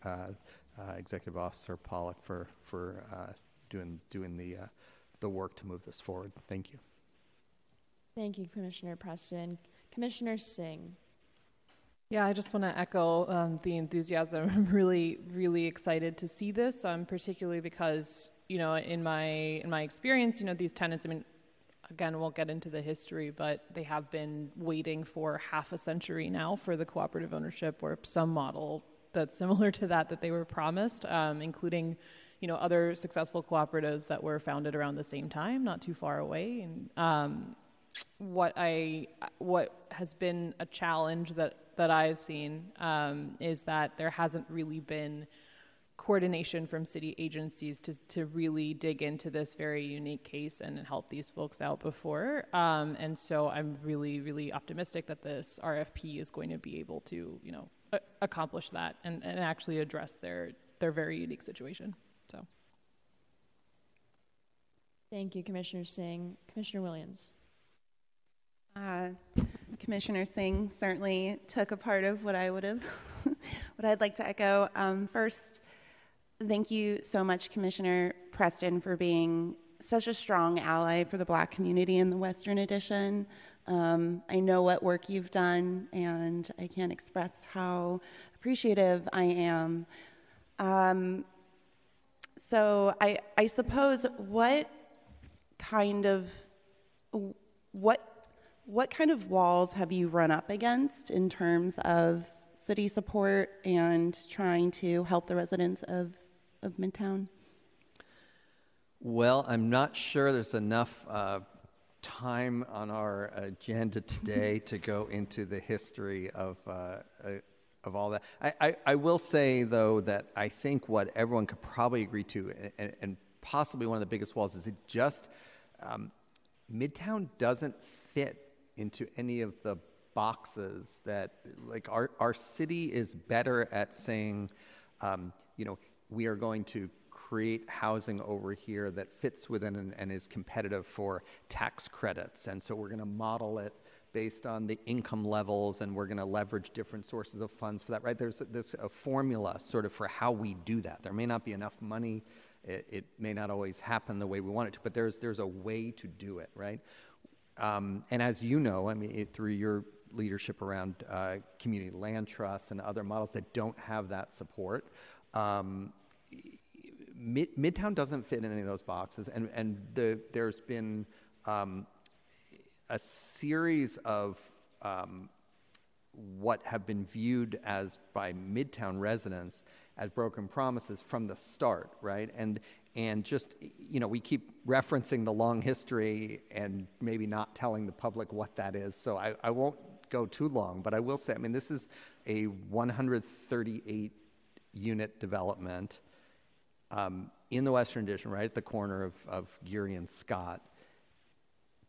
Executive Officer Pollock for doing the work to move this forward. Thank you. Thank you, Commissioner Preston. Commissioner Singh. Yeah, I just want to echo the enthusiasm. I'm really, really excited to see this, particularly because, in my experience, these tenants, again, we'll get into the history, but they have been waiting for half a century now for the cooperative ownership or some model that's similar to that they were promised, including, other successful cooperatives that were founded around the same time, not too far away. And what has been a challenge that I've seen is that there hasn't really been coordination from city agencies to really dig into this very unique case and help these folks out before. And so I'm really, really optimistic that this RFP is going to be able to, you know, accomplish that and actually address their very unique situation. So. Thank you, Commissioner Singh. Commissioner Williams. Commissioner Singh certainly took a part of what I would have, what I'd like to echo. First, thank you so much, Commissioner Preston, for being such a strong ally for the Black community in the Western Edition. I know what work you've done, and I can't express how appreciative I am. So I suppose what kind of walls have you run up against in terms of city support and trying to help the residents of Midtown? Well, I'm not sure there's enough time on our agenda today to go into the history of all that. I will say, though, that I think what everyone could probably agree to, and possibly one of the biggest walls, is it just Midtown doesn't fit into any of the boxes that, like, our city is better at saying, you know, we are going to create housing over here that fits within and is competitive for tax credits, and so we're going to model it based on the income levels, and we're going to leverage different sources of funds for that, right? There's a formula sort of for how we do that. There may not be enough money. It may not always happen the way we want it to, but there's a way to do it, right? And as you know, I mean, through your leadership around community land trusts and other models that don't have that support, Midtown doesn't fit in any of those boxes. And there's been a series of what have been viewed as by Midtown residents as broken promises from the start, right? And just, you know, we keep referencing the long history and maybe not telling the public what that is. So I won't go too long, but I will say, I mean, this is a 138-unit development in the Western Edition, right at the corner of Geary and Scott,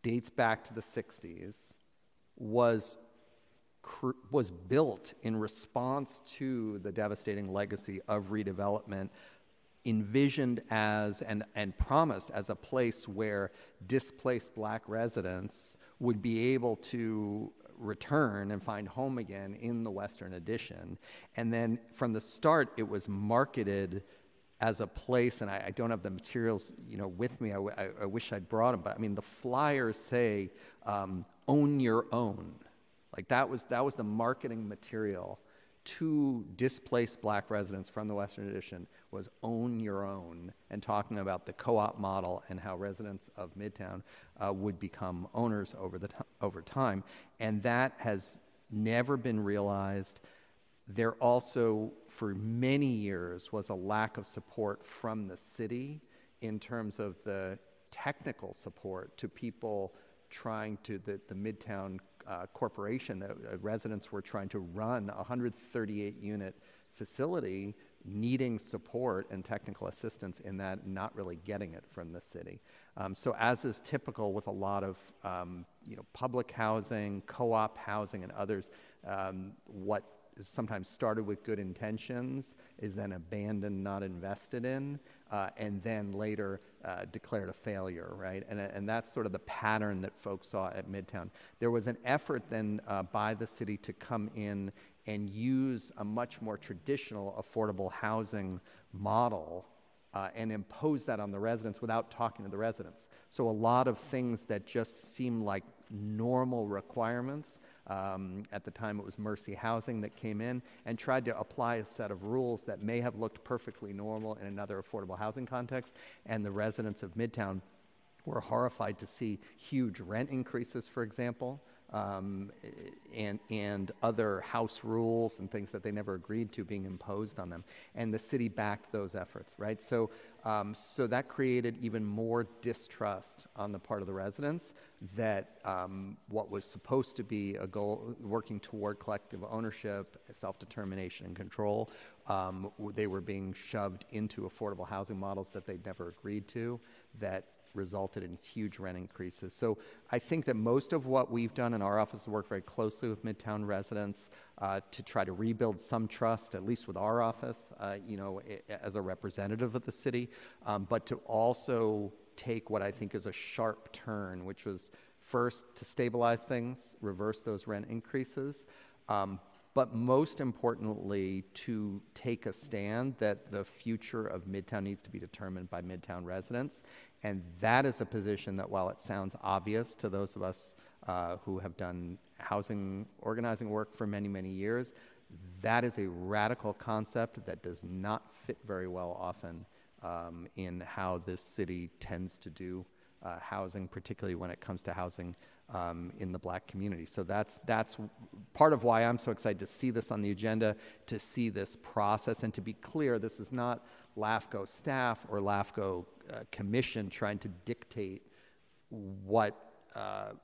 dates back to the 60s, was built in response to the devastating legacy of redevelopment, envisioned as and promised as a place where displaced Black residents would be able to return and find home again in the Western Edition. And then from the start, it was marketed as a place, and I don't have the materials, you know, with me. I wish I'd brought them, but I mean, the flyers say, own your own. Like that was the marketing material to displaced Black residents from the Western Edition, was own your own, and talking about the co-op model and how residents of Midtown would become owners over time. And that has never been realized. There also, for many years, was a lack of support from the city in terms of the technical support to people trying to, the Midtown corporation that residents were trying to run a 138-unit facility, needing support and technical assistance in that, not really getting it from the city. So as is typical with a lot of you know, public housing, co-op housing, and others, what is sometimes started with good intentions is then abandoned, not invested in, and then later declared a failure, right? And that's sort of the pattern that folks saw at Midtown. There was an effort then by the city to come in and use a much more traditional affordable housing model and impose that on the residents without talking to the residents. So a lot of things that just seem like normal requirements, at the time it was Mercy Housing that came in and tried to apply a set of rules that may have looked perfectly normal in another affordable housing context, and the residents of Midtown were horrified to see huge rent increases, for example, and other house rules and things that they never agreed to being imposed on them. And the city backed those efforts, right? So, so that created even more distrust on the part of the residents that what was supposed to be a goal working toward collective ownership, self-determination, and control, they were being shoved into affordable housing models that they'd never agreed to, that resulted in huge rent increases. So I think that most of what we've done in our office is work very closely with Midtown residents to try to rebuild some trust, at least with our office, you know, as a representative of the city, but to also take what I think is a sharp turn, which was first to stabilize things, reverse those rent increases, but most importantly, to take a stand that the future of Midtown needs to be determined by Midtown residents. And that is a position that, while it sounds obvious to those of us who have done housing organizing work for many, many years, that is a radical concept that does not fit very well often in how this city tends to do housing, particularly when it comes to housing in the Black community. So that's part of why I'm so excited to see this on the agenda, to see this process, and to be clear, this is not LAFCO staff or LAFCO commission trying to dictate what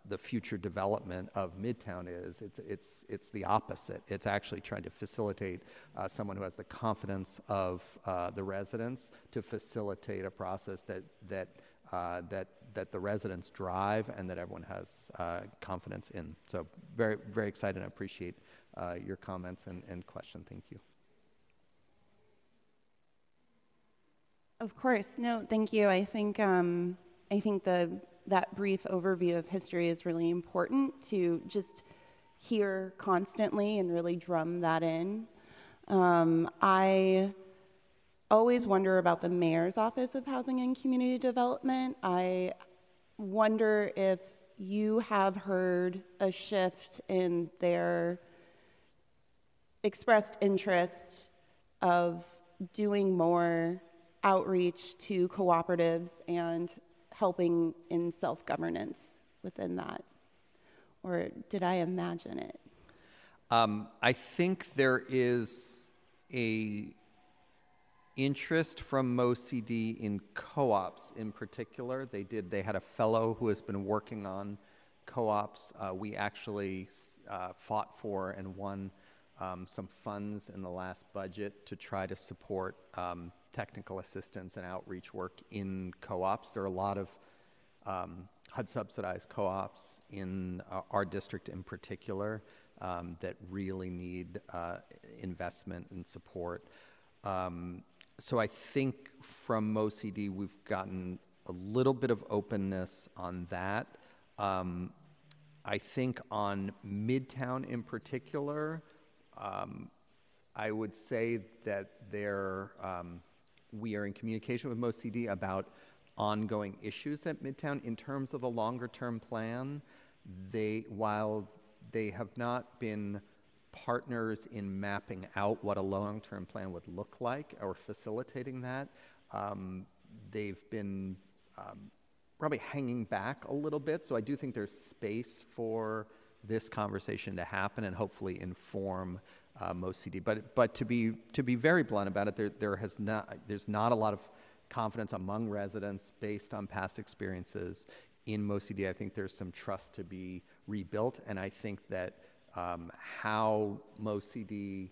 the future development of Midtown is. It's the opposite. It's actually trying to facilitate someone who has the confidence of the residents to facilitate a process that the residents drive and that everyone has confidence in. So very, very excited, and I appreciate your comments and question. Thank you. Of course. No, thank you. I think that brief overview of history is really important to just hear constantly and really drum that in. I always wonder about the mayor's office of housing and community development. I wonder if you have heard a shift in their expressed interest of doing more outreach to cooperatives and helping in self-governance within that, or did I imagine it? I think there is a interest from MoCD in co-ops in particular. They had a fellow who has been working on co-ops. We actually fought for and won some funds in the last budget to try to support technical assistance and outreach work in co-ops. There are a lot of HUD-subsidized co-ops in our district in particular that really need investment and support. So I think from MoCD we've gotten a little bit of openness on that. I think on Midtown in particular, I would say that we are in communication with MoCD about ongoing issues at Midtown. In terms of the longer term plan, while they have not been partners in mapping out what a long-term plan would look like or facilitating that, they've been probably hanging back a little bit. So I do think there's space for this conversation to happen and hopefully inform MoCD. But to be very blunt about it, there's not a lot of confidence among residents based on past experiences in MoCD. I think there's some trust to be rebuilt, and I think that how MoCD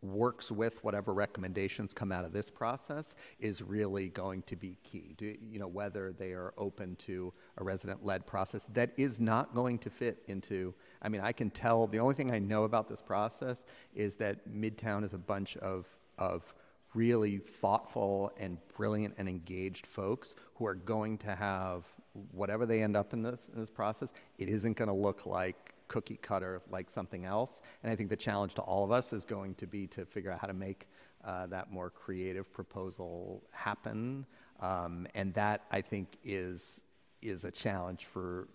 works with whatever recommendations come out of this process is really going to be key. Whether they are open to a resident-led process that is not going to fit into, I mean, I can tell, the only thing I know about this process is that Midtown is a bunch of really thoughtful and brilliant and engaged folks who are going to have, whatever they end up in this process, it isn't going to look like cookie cutter like something else. And I think the challenge to all of us is going to be to figure out how to make that more creative proposal happen. And that, I think, is a challenge for,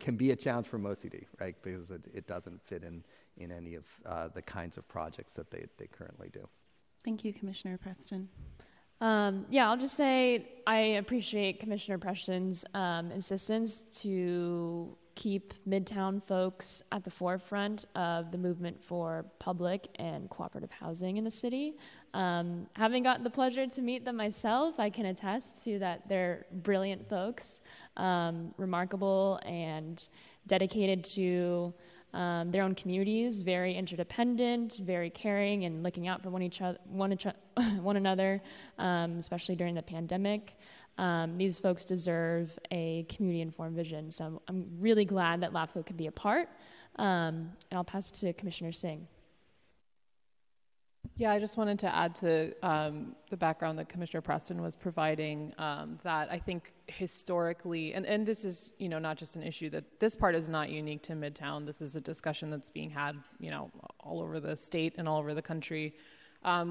can be a challenge for MoCD, right? Because it doesn't fit in any of the kinds of projects that they currently do. Thank you, Commissioner Preston. Yeah, I'll just say I appreciate Commissioner Preston's insistence to keep Midtown folks at the forefront of the movement for public and cooperative housing in the city. Having gotten the pleasure to meet them myself, I can attest to that. They're brilliant folks, remarkable and dedicated to their own communities, very interdependent, very caring, and looking out for one another, especially during the pandemic. These folks deserve a community-informed vision, so I'm really glad that LAFCO could be a part. And I'll pass it to Commissioner Singh. Yeah, I just wanted to add to the background that Commissioner Preston was providing, that I think historically, and this is, you know, not just an issue that this part is not unique to Midtown. This is a discussion that's being had, you know, all over the state and all over the country,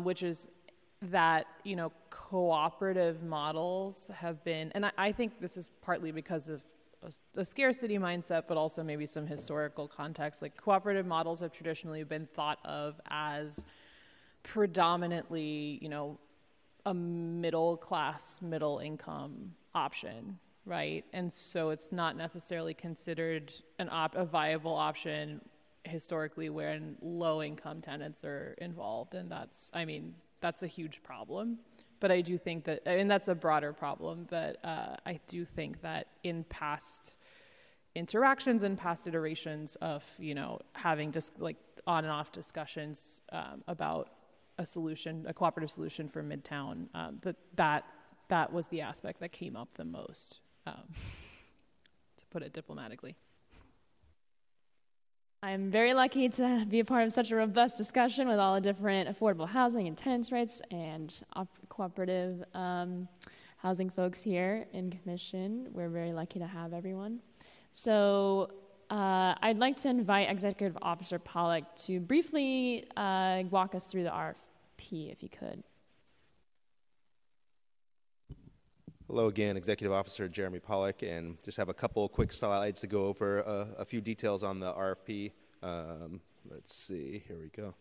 which is that, you know, cooperative models have been, and I think this is partly because of a scarcity mindset, but also maybe some historical context. Like, cooperative models have traditionally been thought of as predominantly, you know, a middle class, middle income option, right? And so it's not necessarily considered a viable option historically when low income tenants are involved, and that's, I mean, that's a huge problem. But I do think that, and that's a broader problem, that I do think that in past interactions and past iterations of, you know, having just like on and off discussions about a solution, a cooperative solution for Midtown, that was the aspect that came up the most, to put it diplomatically. I'm very lucky to be a part of such a robust discussion with all the different affordable housing and tenants' rights and cooperative housing folks here in commission. We're very lucky to have everyone. So I'd like to invite Executive Officer Pollock to briefly walk us through the RFP, if he could. Hello again, Executive Officer Jeremy Pollock, and just have a couple quick slides to go over a few details on the RFP. Let's see, here we go.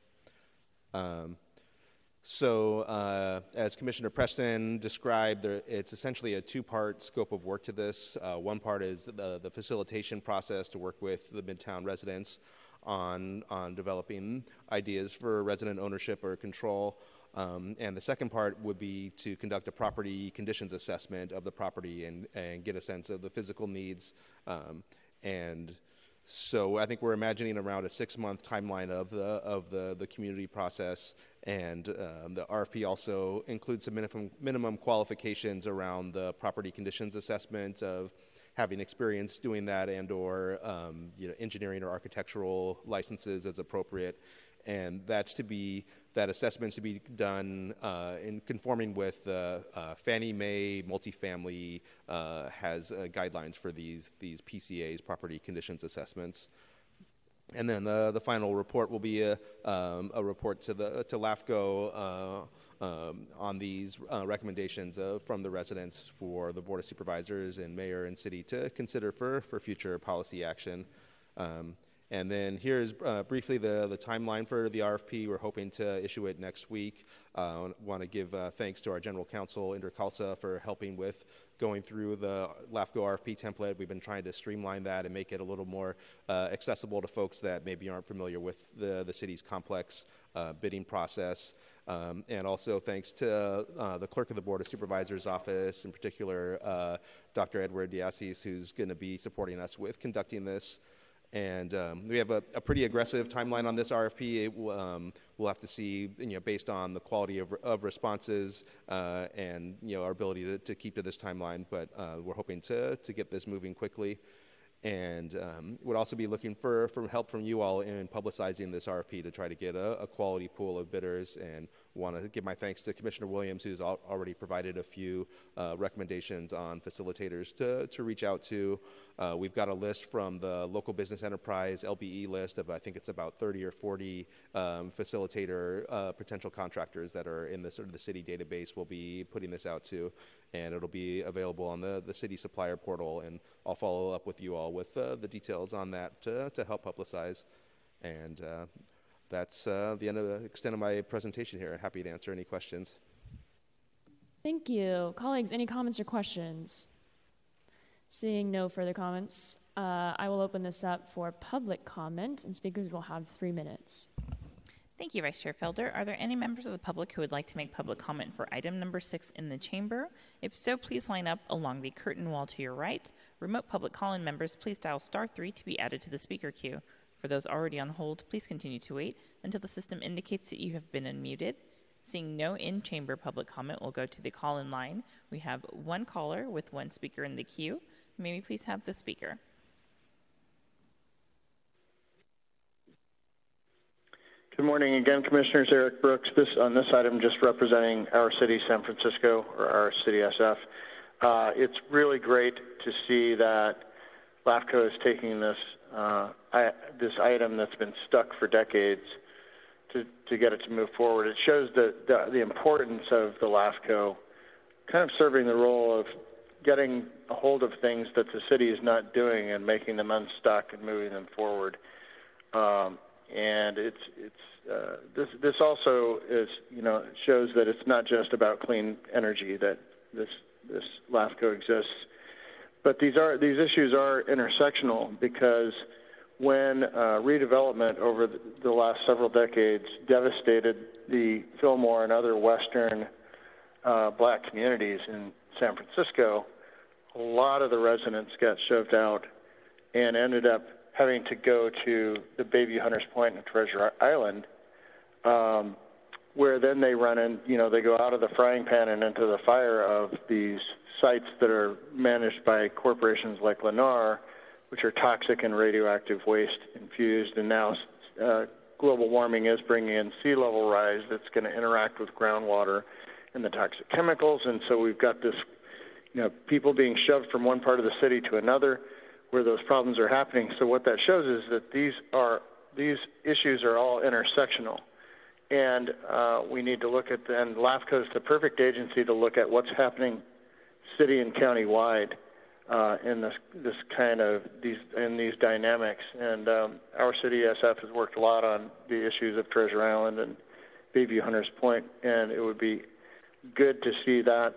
As Commissioner Preston described, it's essentially a two-part scope of work to this. One part is the facilitation process to work with the Midtown residents on developing ideas for resident ownership or control. And the second part would be to conduct a property conditions assessment of the property and get a sense of the physical needs. And so I think we're imagining around a 6-month timeline of the community process. And the RFP also includes some minimum qualifications around the property conditions assessment of having experience doing that and or you know, engineering or architectural licenses as appropriate. And that assessment's to be done in conforming with the Fannie Mae multifamily has guidelines for these PCAs, property conditions assessments. And then the final report will be a report to LAFCO on these recommendations from the residents for the Board of Supervisors and Mayor and City to consider for future policy action. And then here's briefly the timeline for the RFP. We're hoping to issue it next week. Want to give thanks to our General Counsel, Inder Khalsa, for helping with going through the LAFCO RFP template. We've been trying to streamline that and make it a little more accessible to folks that maybe aren't familiar with the city's complex bidding process. And also thanks to the Clerk of the Board of Supervisors office, in particular, Dr. Edward Diazis, who's gonna be supporting us with conducting this. And we have a pretty aggressive timeline on this RFP. We'll have to see, you know, based on the quality of responses and, you know, our ability to keep to this timeline. But we're hoping to get this moving quickly, and would also be looking for help from you all in publicizing this RFP to try to get a quality pool of bidders. And want to give my thanks to Commissioner Williams, who's already provided a few recommendations on facilitators to reach out to. We've got a list from the Local Business Enterprise LBE list of, I think it's about 30 or 40 facilitator potential contractors that are in the sort of the city database. We'll be putting this out to, and it'll be available on the city supplier portal, and I'll follow up with you all with the details on that to help publicize. And that's the extent of my presentation here. Happy to answer any questions. Thank you. Colleagues, any comments or questions? Seeing no further comments, I will open this up for public comment, and speakers will have 3 minutes. Thank you, Vice Chair Fielder. Are there any members of the public who would like to make public comment for item number 6 in the chamber? If so, please line up along the curtain wall to your right. Remote public call-in members, please dial *3 to be added to the speaker queue. For those already on hold, please continue to wait until the system indicates that you have been unmuted. Seeing no in-chamber public comment, we'll go to the call-in line. We have one caller with one speaker in the queue. May we please have the speaker? Good morning again, Commissioners. Eric Brooks. On this item, just representing Our City San Francisco, or Our City SF. It's really great to see that LAFCO is taking this this item that's been stuck for decades to get it to move forward. It shows the importance of the LAFCO kind of serving the role of getting a hold of things that the city is not doing and making them unstuck and moving them forward. And this also is, shows that it's not just about clean energy that this LAFCO exists, but these issues are intersectional, because when redevelopment over the last several decades devastated the Fillmore and other Western Black communities in San Francisco, a lot of the residents got shoved out and ended up having to go to the Bayview, Hunters Point, and Treasure Island, where then they run in, they go out of the frying pan and into the fire of these sites that are managed by corporations like Lennar, which are toxic and radioactive waste infused. And now global warming is bringing in sea level rise that's going to interact with groundwater and the toxic chemicals. And so we've got this, people being shoved from one part of the city to another, where those problems are happening. So what that shows is that these issues are all intersectional, and we need to look at them. And LAFCO is the perfect agency to look at what's happening, city and county wide, in this kind of these dynamics. And Our City SF has worked a lot on the issues of Treasure Island and Bayview Hunters Point, and it would be good to see that.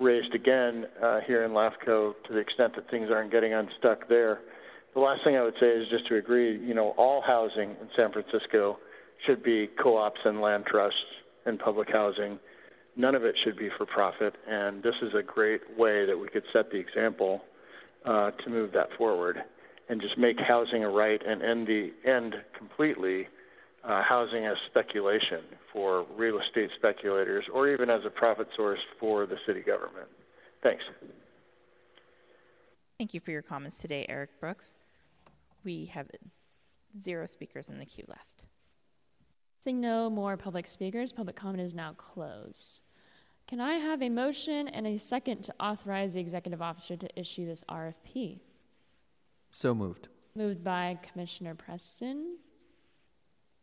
Raised again here in LAFCO, to the extent that things aren't getting unstuck there. The last thing I would say is just to agree, all housing in San Francisco should be co-ops and land trusts and public housing. None of it should be for profit, and this is a great way that we could set the example to move that forward and just make housing a right and end completely housing as speculation for real estate speculators, or even as a profit source for the city government. Thanks. Thank you for your comments today, Eric Brooks. We have 0 speakers in the queue left. Seeing no more public speakers, public comment is now closed. Can I have a motion and a second to authorize the executive officer to issue this RFP? So moved. Moved by Commissioner Preston.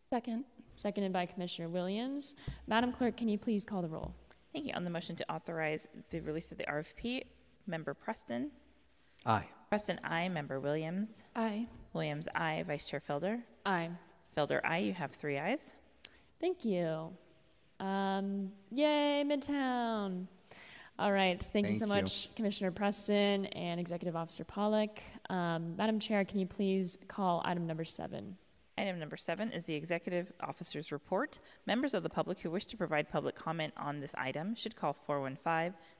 Second. Seconded by Commissioner Williams. Madam Clerk, can you please call the roll? Thank you. On the motion to authorize the release of the RFP, Member Preston? Aye. Preston, aye. Member Williams? Aye. Williams, aye. Vice Chair Fielder? Aye. Fielder, aye. You have 3 ayes. Thank you. Yay, Midtown. All right. Thank you so much, Commissioner Preston and Executive Officer Pollock. Madam Chair, can you please call item number 7? Item number 7 is the Executive Officer's Report. Members of the public who wish to provide public comment on this item should call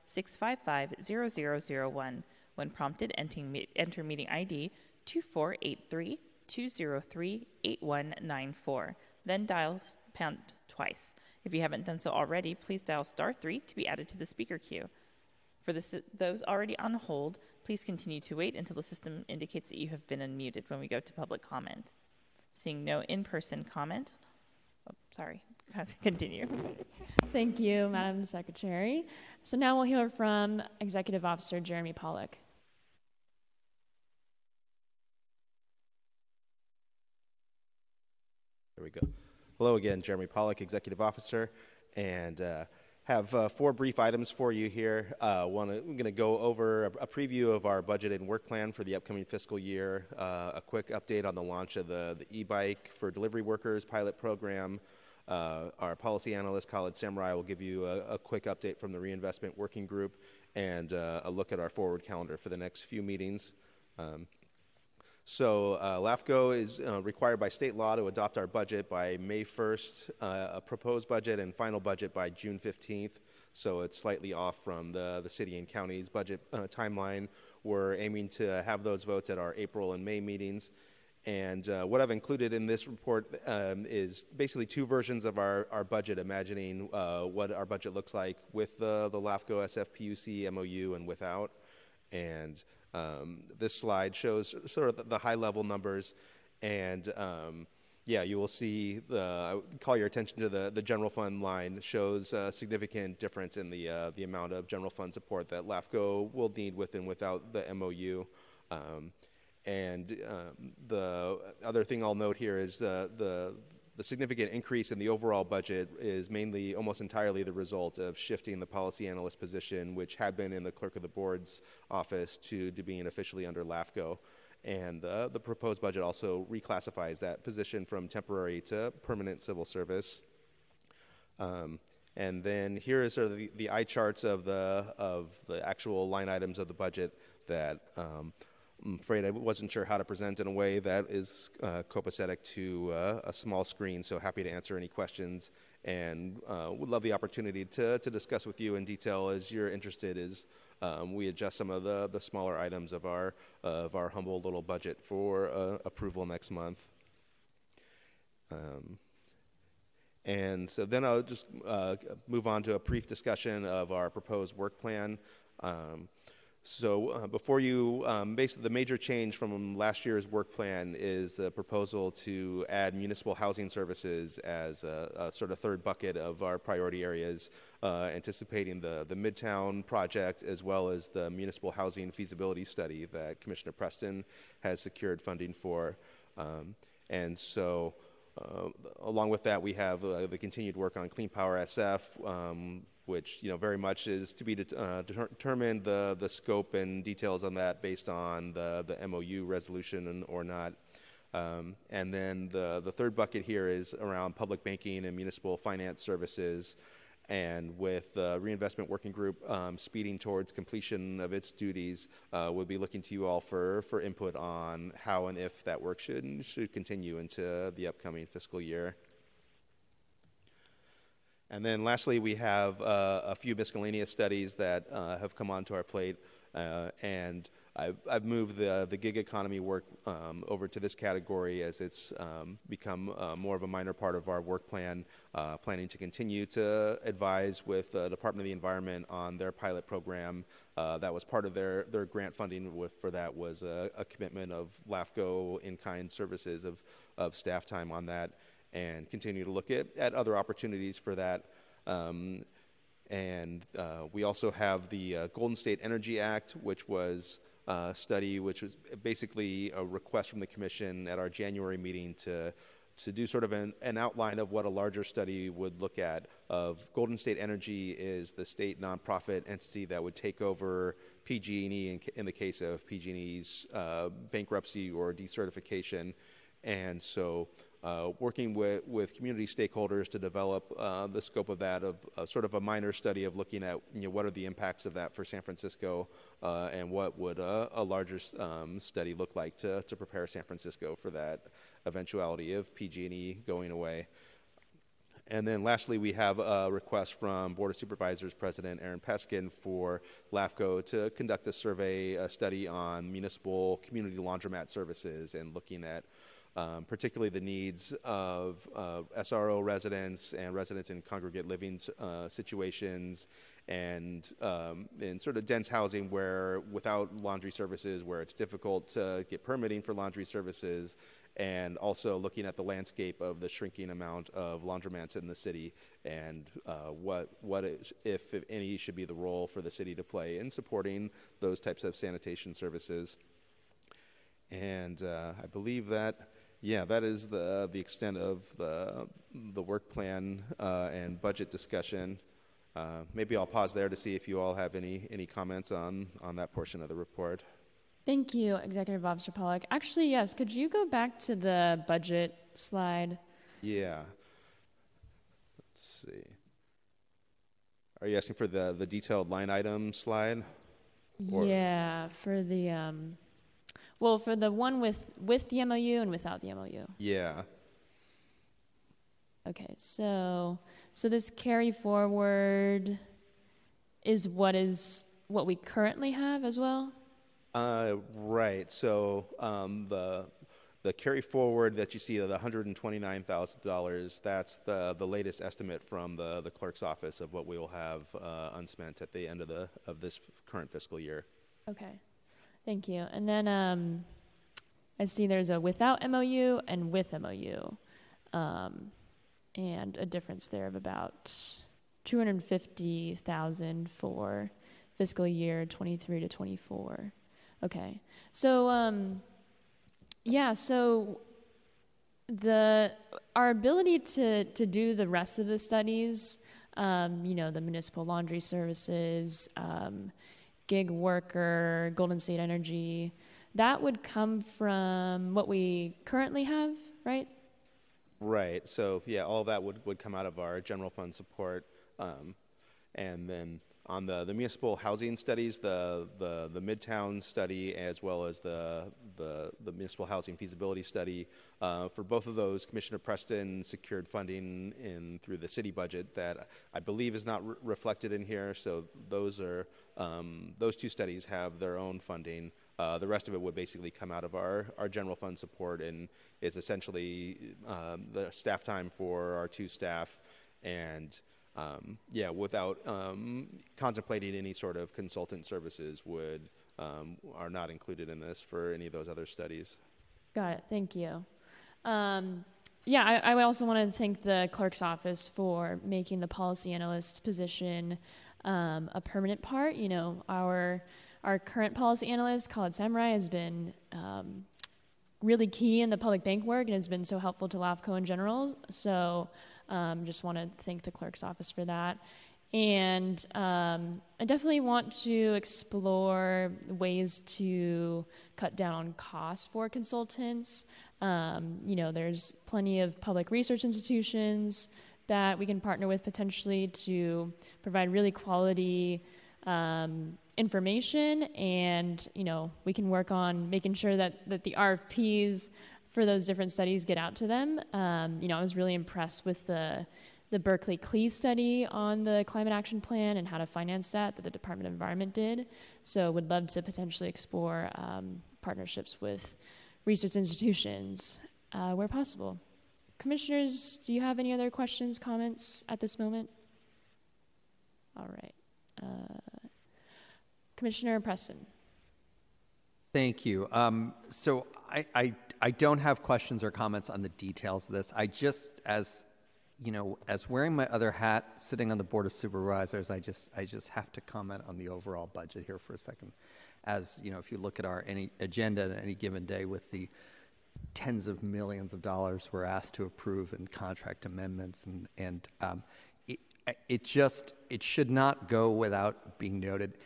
415-655-0001. When prompted, enter meeting ID 2483-203-8194. Then dial pound twice. If you haven't done so already, please dial *3 to be added to the speaker queue. For those already on hold, please continue to wait until the system indicates that you have been unmuted when we go to public comment. Seeing no in-person comment. Oh, sorry, continue. Thank you, Madam Secretary. So now we'll hear from Executive Officer Jeremy Pollock. There we go. Hello again, Jeremy Pollock, Executive Officer, and have 4 brief items for you here. I'm going to go over a preview of our budget and work plan for the upcoming fiscal year, a quick update on the launch of the e-bike for delivery workers pilot program, Our policy analyst, Khalid Samurai, will give you a quick update from the reinvestment working group and a look at our forward calendar for the next few meetings. LAFCO is required by state law to adopt our budget by May 1st, a proposed budget and final budget by June 15th. So it's slightly off from the city and county's budget timeline. We're aiming to have those votes at our April and May meetings. And what I've included in this report is basically two versions of our budget, imagining what our budget looks like with the LAFCO SFPUC MOU and without. And this slide shows sort of the high-level numbers. And, yeah, you will see, I call your attention to the general fund line, shows a significant difference in the amount of general fund support that LAFCO will need with and without the MOU. The other thing I'll note here is the significant increase in the overall budget is mainly almost entirely the result of shifting the policy analyst position, which had been in the clerk of the board's office, to being officially under LAFCO. And the proposed budget also reclassifies that position from temporary to permanent civil service. And then here is sort of the eye charts of the actual line items of the budget that I'm afraid I wasn't sure how to present in a way that is copacetic to a small screen, so happy to answer any questions, and would love the opportunity to discuss with you in detail as you're interested as we adjust some of the smaller items of our humble little budget for approval next month. And so then I'll just move on to a brief discussion of our proposed work plan. Before you, basically the major change from last year's work plan is the proposal to add municipal housing services as a sort of third bucket of our priority areas, anticipating the Midtown project as well as the municipal housing feasibility study that Commissioner Preston has secured funding for. Along with that, we have the continued work on Clean Power SF, which very much is to be determined the scope and details on that based on the MOU resolution or not. And then the third bucket here is around public banking and municipal finance services, and with the reinvestment working group speeding towards completion of its duties, we'll be looking to you all for input on how and if that work should continue into the upcoming fiscal year. And then lastly, we have a few miscellaneous studies that have come onto our plate, and I've moved the gig economy work over to this category as it's become more of a minor part of our work plan, planning to continue to advise with the Department of the Environment on their pilot program. That was part of their grant funding for that was a commitment of LAFCO in-kind services of staff time on that, and continue to look at other opportunities for that. We also have the Golden State Energy Act, which was a study, which was basically a request from the commission at our January meeting to do sort of an outline of what a larger study would look at. Of Golden State Energy is the state nonprofit entity that would take over PG&E in the case of PG&E's bankruptcy or decertification. And so working with community stakeholders to develop the scope of that, of sort of a minor study of looking at what are the impacts of that for San Francisco, and what would a larger study look like to prepare San Francisco for that eventuality of PG&E going away. And then lastly, we have a request from Board of Supervisors President Aaron Peskin for LAFCO to conduct a study on municipal community laundromat services and looking at particularly the needs of SRO residents and residents in congregate living situations and in sort of dense housing where without laundry services, where it's difficult to get permitting for laundry services, and also looking at the landscape of the shrinking amount of laundromats in the city and what is, if any, should be the role for the city to play in supporting those types of sanitation services. And I believe that, yeah, that is the extent of the work plan and budget discussion. Maybe I'll pause there to see if you all have any comments on that portion of the report. Thank you, Executive Officer Pollock. Actually, yes, could you go back to the budget slide? Yeah. Let's see. Are you asking for the detailed line item slide? Or? Yeah, for the well, for the one with the MOU and without the MOU. Yeah. Okay, so this carry forward is what we currently have as well? Right. So the carry forward that you see, the $129,000, that's the latest estimate from the clerk's office of what we will have unspent at the end of this current fiscal year. Okay, thank you. And then I see there's a without MOU and with MOU, and a difference there of about $250,000 for fiscal year 23 to 24. Okay, so. Yeah, so our ability to do the rest of the studies, the municipal laundry services, gig worker, Golden State Energy, that would come from what we currently have, right? Right. So, yeah, all that would come out of our general fund support. And then on the municipal housing studies, the Midtown study, as well as the municipal housing feasibility study, for both of those, Commissioner Preston secured funding through the city budget that I believe is not reflected in here. So those are those two studies have their own funding. The rest of it would basically come out of our general fund support and is essentially the staff time for our two staff and. Without contemplating any sort of consultant services are not included in this for any of those other studies. Got it. Thank you. I also wanted to thank the clerk's office for making the policy analyst position a permanent part. You know, our current policy analyst, Khalid Samurai, has been really key in the public bank work and has been so helpful to LAFCO in general. So. Just want to thank the clerk's office for that. And I definitely want to explore ways to cut down on costs for consultants. There's plenty of public research institutions that we can partner with potentially to provide really quality information. And, we can work on making sure that the RFPs for those different studies get out to them. I was really impressed with the Berkeley-Clee study on the climate action plan and how to finance that the Department of Environment did. So would love to potentially explore partnerships with research institutions where possible. Commissioners, do you have any other questions, comments at this moment? All right. Commissioner Preston. Thank you. So I don't have questions or comments on the details of this. I just, as wearing my other hat, sitting on the Board of Supervisors, I just have to comment on the overall budget here for a second. As you know, if you look at our any agenda at any given day with the tens of millions of dollars we're asked to approve and contract amendments, it should not go without being noted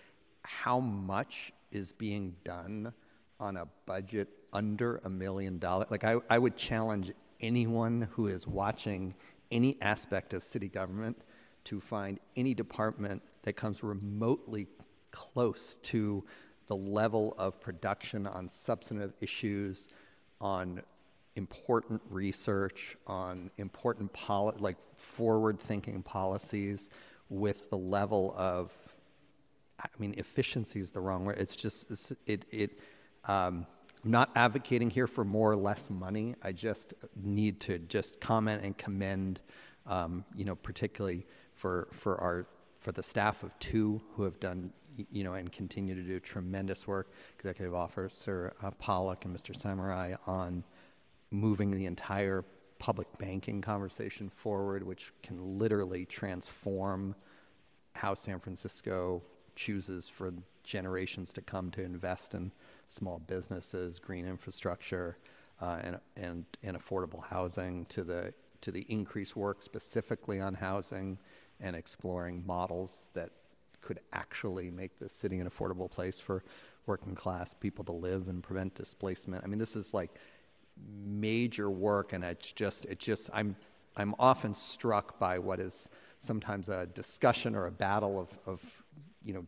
how much is being done on a budget under $1 million. Like I would challenge anyone who is watching any aspect of city government to find any department that comes remotely close to the level of production on substantive issues, on important research, on important forward-thinking policies with the level of, efficiency is the wrong word. It's just, I'm not advocating here for more or less money. I just need to just comment and commend, particularly for the staff of two who have done, and continue to do tremendous work, Executive Officer Pollock and Mr. Samurai, on moving the entire public banking conversation forward, which can literally transform how San Francisco chooses for generations to come to invest in small businesses, green infrastructure, and affordable housing, to the increased work specifically on housing and exploring models that could actually make the city an affordable place for working class people to live and prevent displacement. This is major work, and it's just I'm I'm often struck by what is sometimes a discussion or a battle of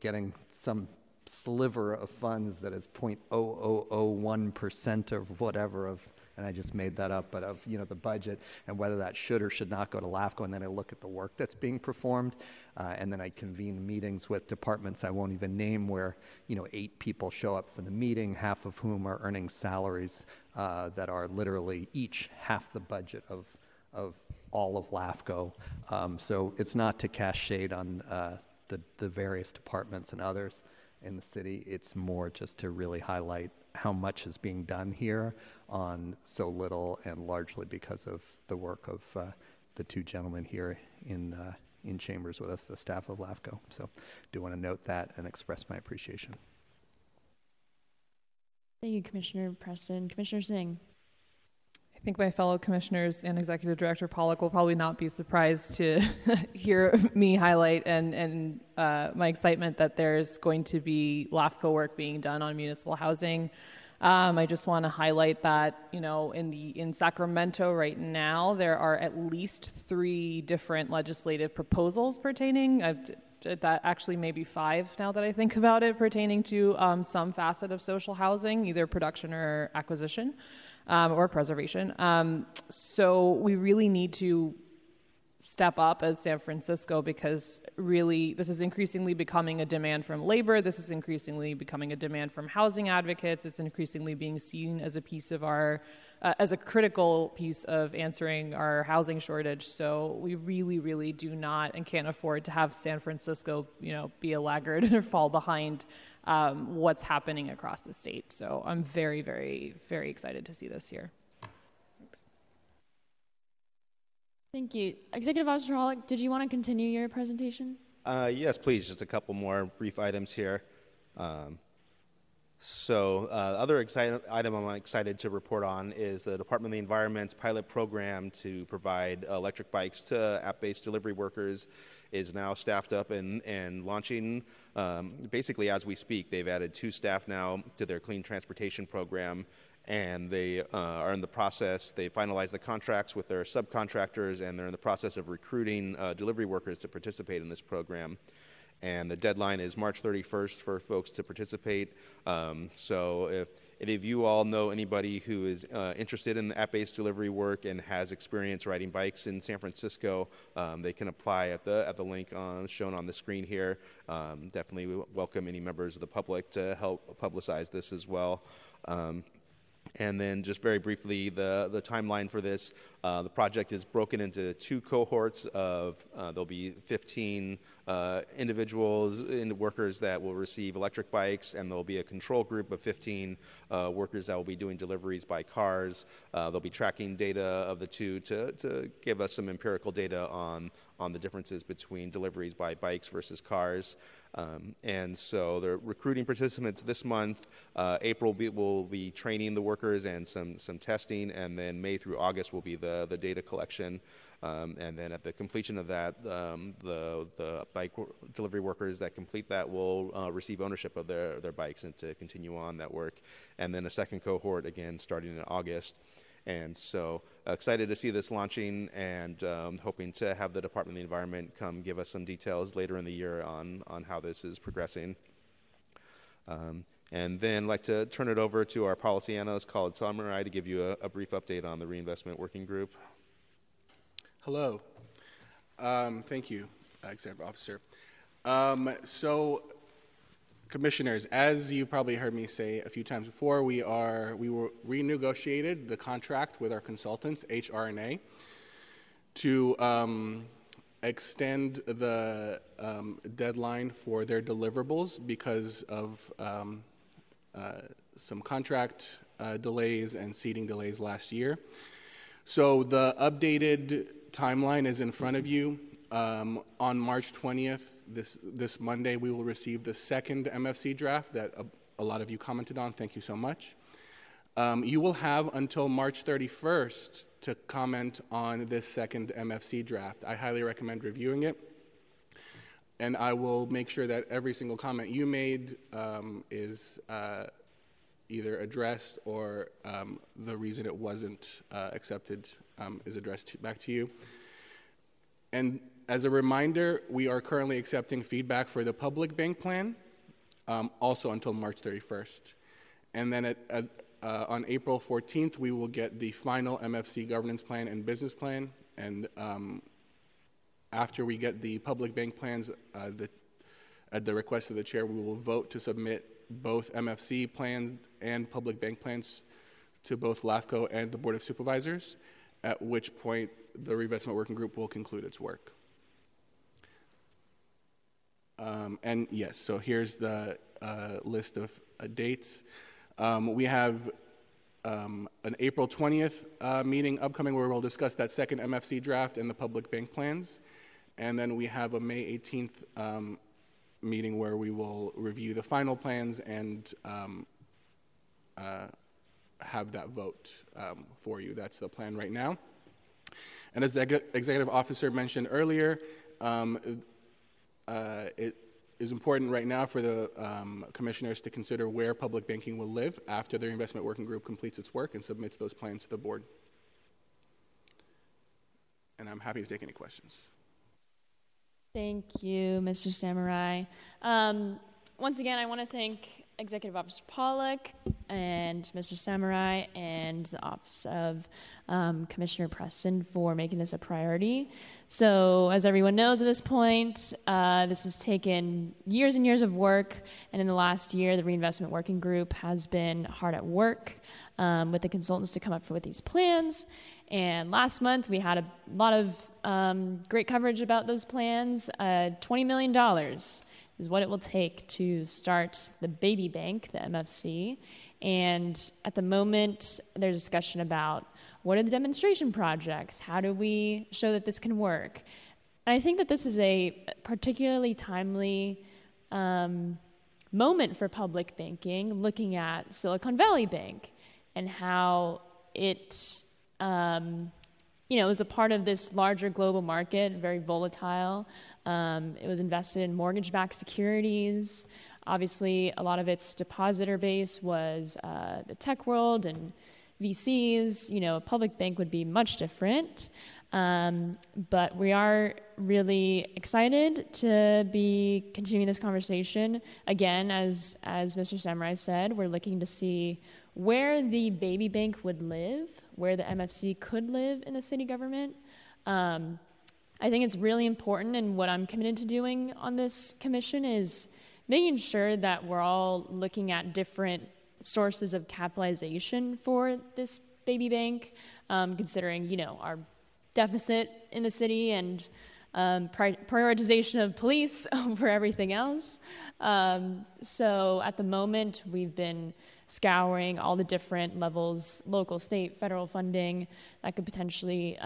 getting some sliver of funds that is 0.0001% of whatever of, and I just made that up, but of, the budget, and whether that should or should not go to LAFCO, and then I look at the work that's being performed, and then I convene meetings with departments I won't even name where, 8 people show up for the meeting, half of whom are earning salaries that are literally each half the budget of all of LAFCO. So it's not to cast shade on the various departments and others in the city. It's more just to really highlight how much is being done here on so little, and largely because of the work of the two gentlemen here in chambers with us, the staff of LAFCO. So do want to note that and express my appreciation. Thank you, Commissioner Preston. Commissioner Singh. I think my fellow commissioners and Executive Director Pollock will probably not be surprised to hear me highlight and my excitement that there's going to be LAFCO work being done on municipal housing. I just want to highlight that, in Sacramento right now, there are at least 3 different legislative proposals pertaining, that actually maybe 5 now that I think about it, pertaining to some facet of social housing, either production or acquisition. Or preservation. So we really need to step up as San Francisco, because really this is increasingly becoming a demand from labor. This is increasingly becoming a demand from housing advocates. It's increasingly being seen as a piece of our, as a critical piece of answering our housing shortage. So we really, really do not and can't afford to have San Francisco, be a laggard or fall behind what's happening across the state. So I'm very, very, very excited to see this here. Thanks. Thank you. Executive Officer Pollock, did you want to continue your presentation? Yes, please. Just a couple more brief items here. Other item I'm excited to report on is the Department of the Environment's pilot program to provide electric bikes to app-based delivery workers is now staffed up and launching basically as we speak. They've added 2 staff now to their clean transportation program, and they are in the process. They finalized the contracts with their subcontractors, and they're in the process of recruiting delivery workers to participate in this program. And the deadline is March 31st for folks to participate. So if any of you all know anybody who is interested in the app-based delivery work and has experience riding bikes in San Francisco, they can apply at the link shown on the screen here. Definitely we welcome any members of the public to help publicize this as well. And then just very briefly, the timeline for this, the project is broken into 2 cohorts of, there'll be 15 individuals and workers that will receive electric bikes, and there'll be a control group of 15 workers that will be doing deliveries by cars. They'll be tracking data of the 2 to give us some empirical data on the differences between deliveries by bikes versus cars. And so they're recruiting participants this month. April will be training the workers and some testing, and then May through August will be the data collection. And then at the completion of that, the bike delivery workers that complete that will receive ownership of their bikes and to continue on that work. And then a second cohort, again, starting in August. And so excited to see this launching, and hoping to have the Department of the Environment come give us some details later in the year on how this is progressing. And then I'd like to turn it over to our policy analyst, Khalid Samurai, to give you a brief update on the Reinvestment Working Group. Hello. Thank you, Executive Officer. So, Commissioners, as you probably heard me say a few times before, we renegotiated the contract with our consultants, HRNA, to extend the deadline for their deliverables because of some contract delays and seating delays last year. So the updated timeline is in front of you. On March 20th, this Monday, we will receive the second MFC draft that a lot of you commented on. Thank you so much. You will have until March 31st to comment on this second MFC draft. I highly recommend reviewing it, and I will make sure that every single comment you made is either addressed or the reason it wasn't accepted is addressed back to you. And as a reminder, we are currently accepting feedback for the public bank plan, also until March 31st. And then on April 14th, we will get the final MFC governance plan and business plan. And after we get the public bank plans, at the request of the chair, we will vote to submit both MFC plans and public bank plans to both LAFCO and the Board of Supervisors, at which point the Reinvestment Working Group will conclude its work. And yes, so here's the list of dates. We have an April 20th meeting upcoming where we'll discuss that second MFC draft and the public bank plans. And then we have a May 18th meeting where we will review the final plans and have that vote for you. That's the plan right now. And as the executive officer mentioned earlier, it is important right now for the commissioners to consider where public banking will live after their investment working group completes its work and submits those plans to the board. And I'm happy to take any questions. Thank you, Mr. Samurai. Once again, I want to thank Executive Officer Pollock and Mr. Samurai and the Office of Commissioner Preston for making this a priority. So as everyone knows at this point, this has taken years and years of work. And in the last year, the Reinvestment Working Group has been hard at work with the consultants to come up with these plans. And last month, we had a lot of great coverage about those plans. $20 million is what it will take to start the baby bank, the MFC. And at the moment, there's discussion about what are the demonstration projects? How do we show that this can work? And I think that this is a particularly timely moment for public banking, looking at Silicon Valley Bank and how it you know, it was a part of this larger global market, very volatile. It was invested in mortgage-backed securities. Obviously, a lot of its depositor base was the tech world and VCs. You know, a public bank would be much different. But we are really excited to be continuing this conversation. Again, as Mr. Samurai said, we're looking to see where the baby bank would live, where the MFC could live in the city government. I think it's really important, and what I'm committed to doing on this commission is making sure that we're all looking at different sources of capitalization for this baby bank, considering, you know, our deficit in the city and prioritization of police over everything else. So at the moment, we've been scouring all the different levels, local, state, federal funding that could potentially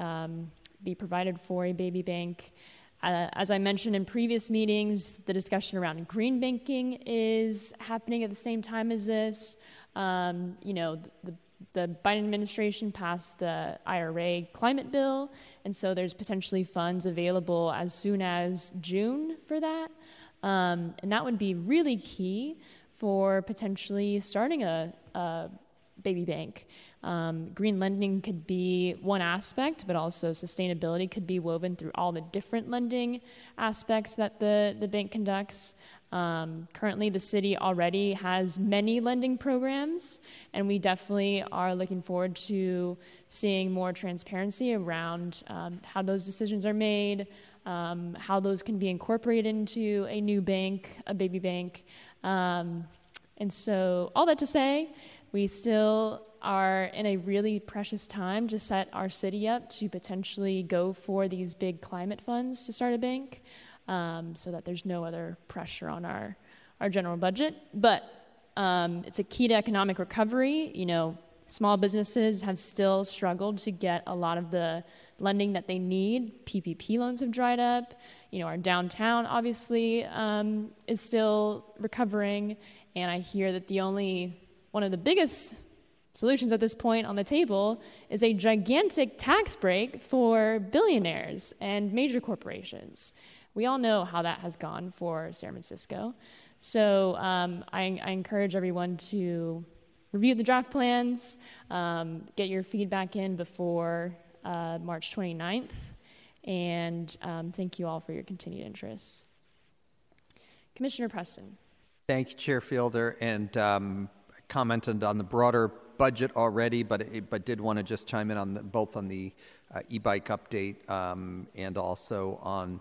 be provided for a baby bank. As I mentioned in previous meetings, the discussion around green banking is happening at the same time as this. You know, the Biden administration passed the IRA climate bill, and so there's potentially funds available as soon as June for that. And that would be really key for potentially starting a baby bank. Green lending could be one aspect, but also sustainability could be woven through all the different lending aspects that the bank conducts. Currently, the city already has many lending programs, and we definitely are looking forward to seeing more transparency around how those decisions are made, how those can be incorporated into a new bank, a baby bank. And so all that to say, we still are in a really precious time to set our city up to potentially go for these big climate funds to start a bank, so that there's no other pressure on our general budget. But it's a key to economic recovery. You know, small businesses have still struggled to get a lot of the lending that they need. PPP loans have dried up. You know, our downtown obviously is still recovering. And I hear that the only, one of the biggest solutions at this point on the table is a gigantic tax break for billionaires and major corporations. We all know how that has gone for San Francisco. So I encourage everyone to review the draft plans, get your feedback in before March 29th, and thank you all for your continued interest. Commissioner Preston. Thank you, Chair Fielder, and commented on the broader budget already, but did want to just chime in on the, both on the e-bike update and also on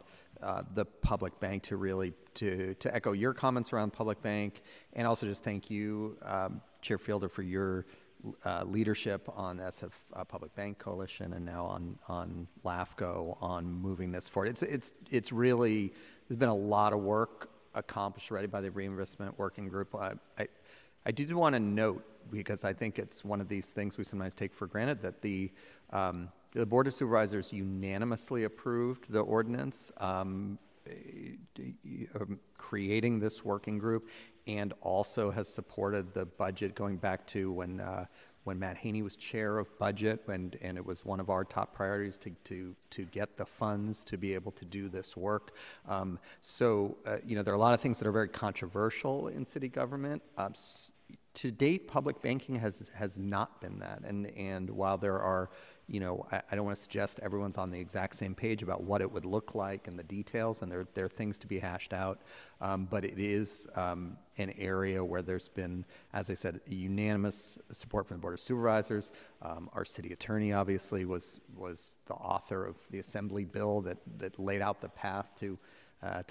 the public bank to really to echo your comments around public bank, and also just thank you, Chair Fielder, for your leadership on SF Public Bank Coalition and now on LAFCO on moving this forward. It's really, there's been a lot of work accomplished already by the Reinvestment Working Group. I did want to note, because I think it's one of these things we sometimes take for granted, that the Board of Supervisors unanimously approved the ordinance creating this working group, and also has supported the budget going back to when Matt Haney was chair of budget, and it was one of our top priorities to get the funds to be able to do this work. You know, there are a lot of things that are very controversial in city government. To date, public banking has not been that, and while there are, you know, I don't want to suggest everyone's on the exact same page about what it would look like and the details, and there are things to be hashed out, but it is an area where there's been, as I said, unanimous support from the Board of Supervisors. Our city attorney obviously was the author of the assembly bill that laid out the path to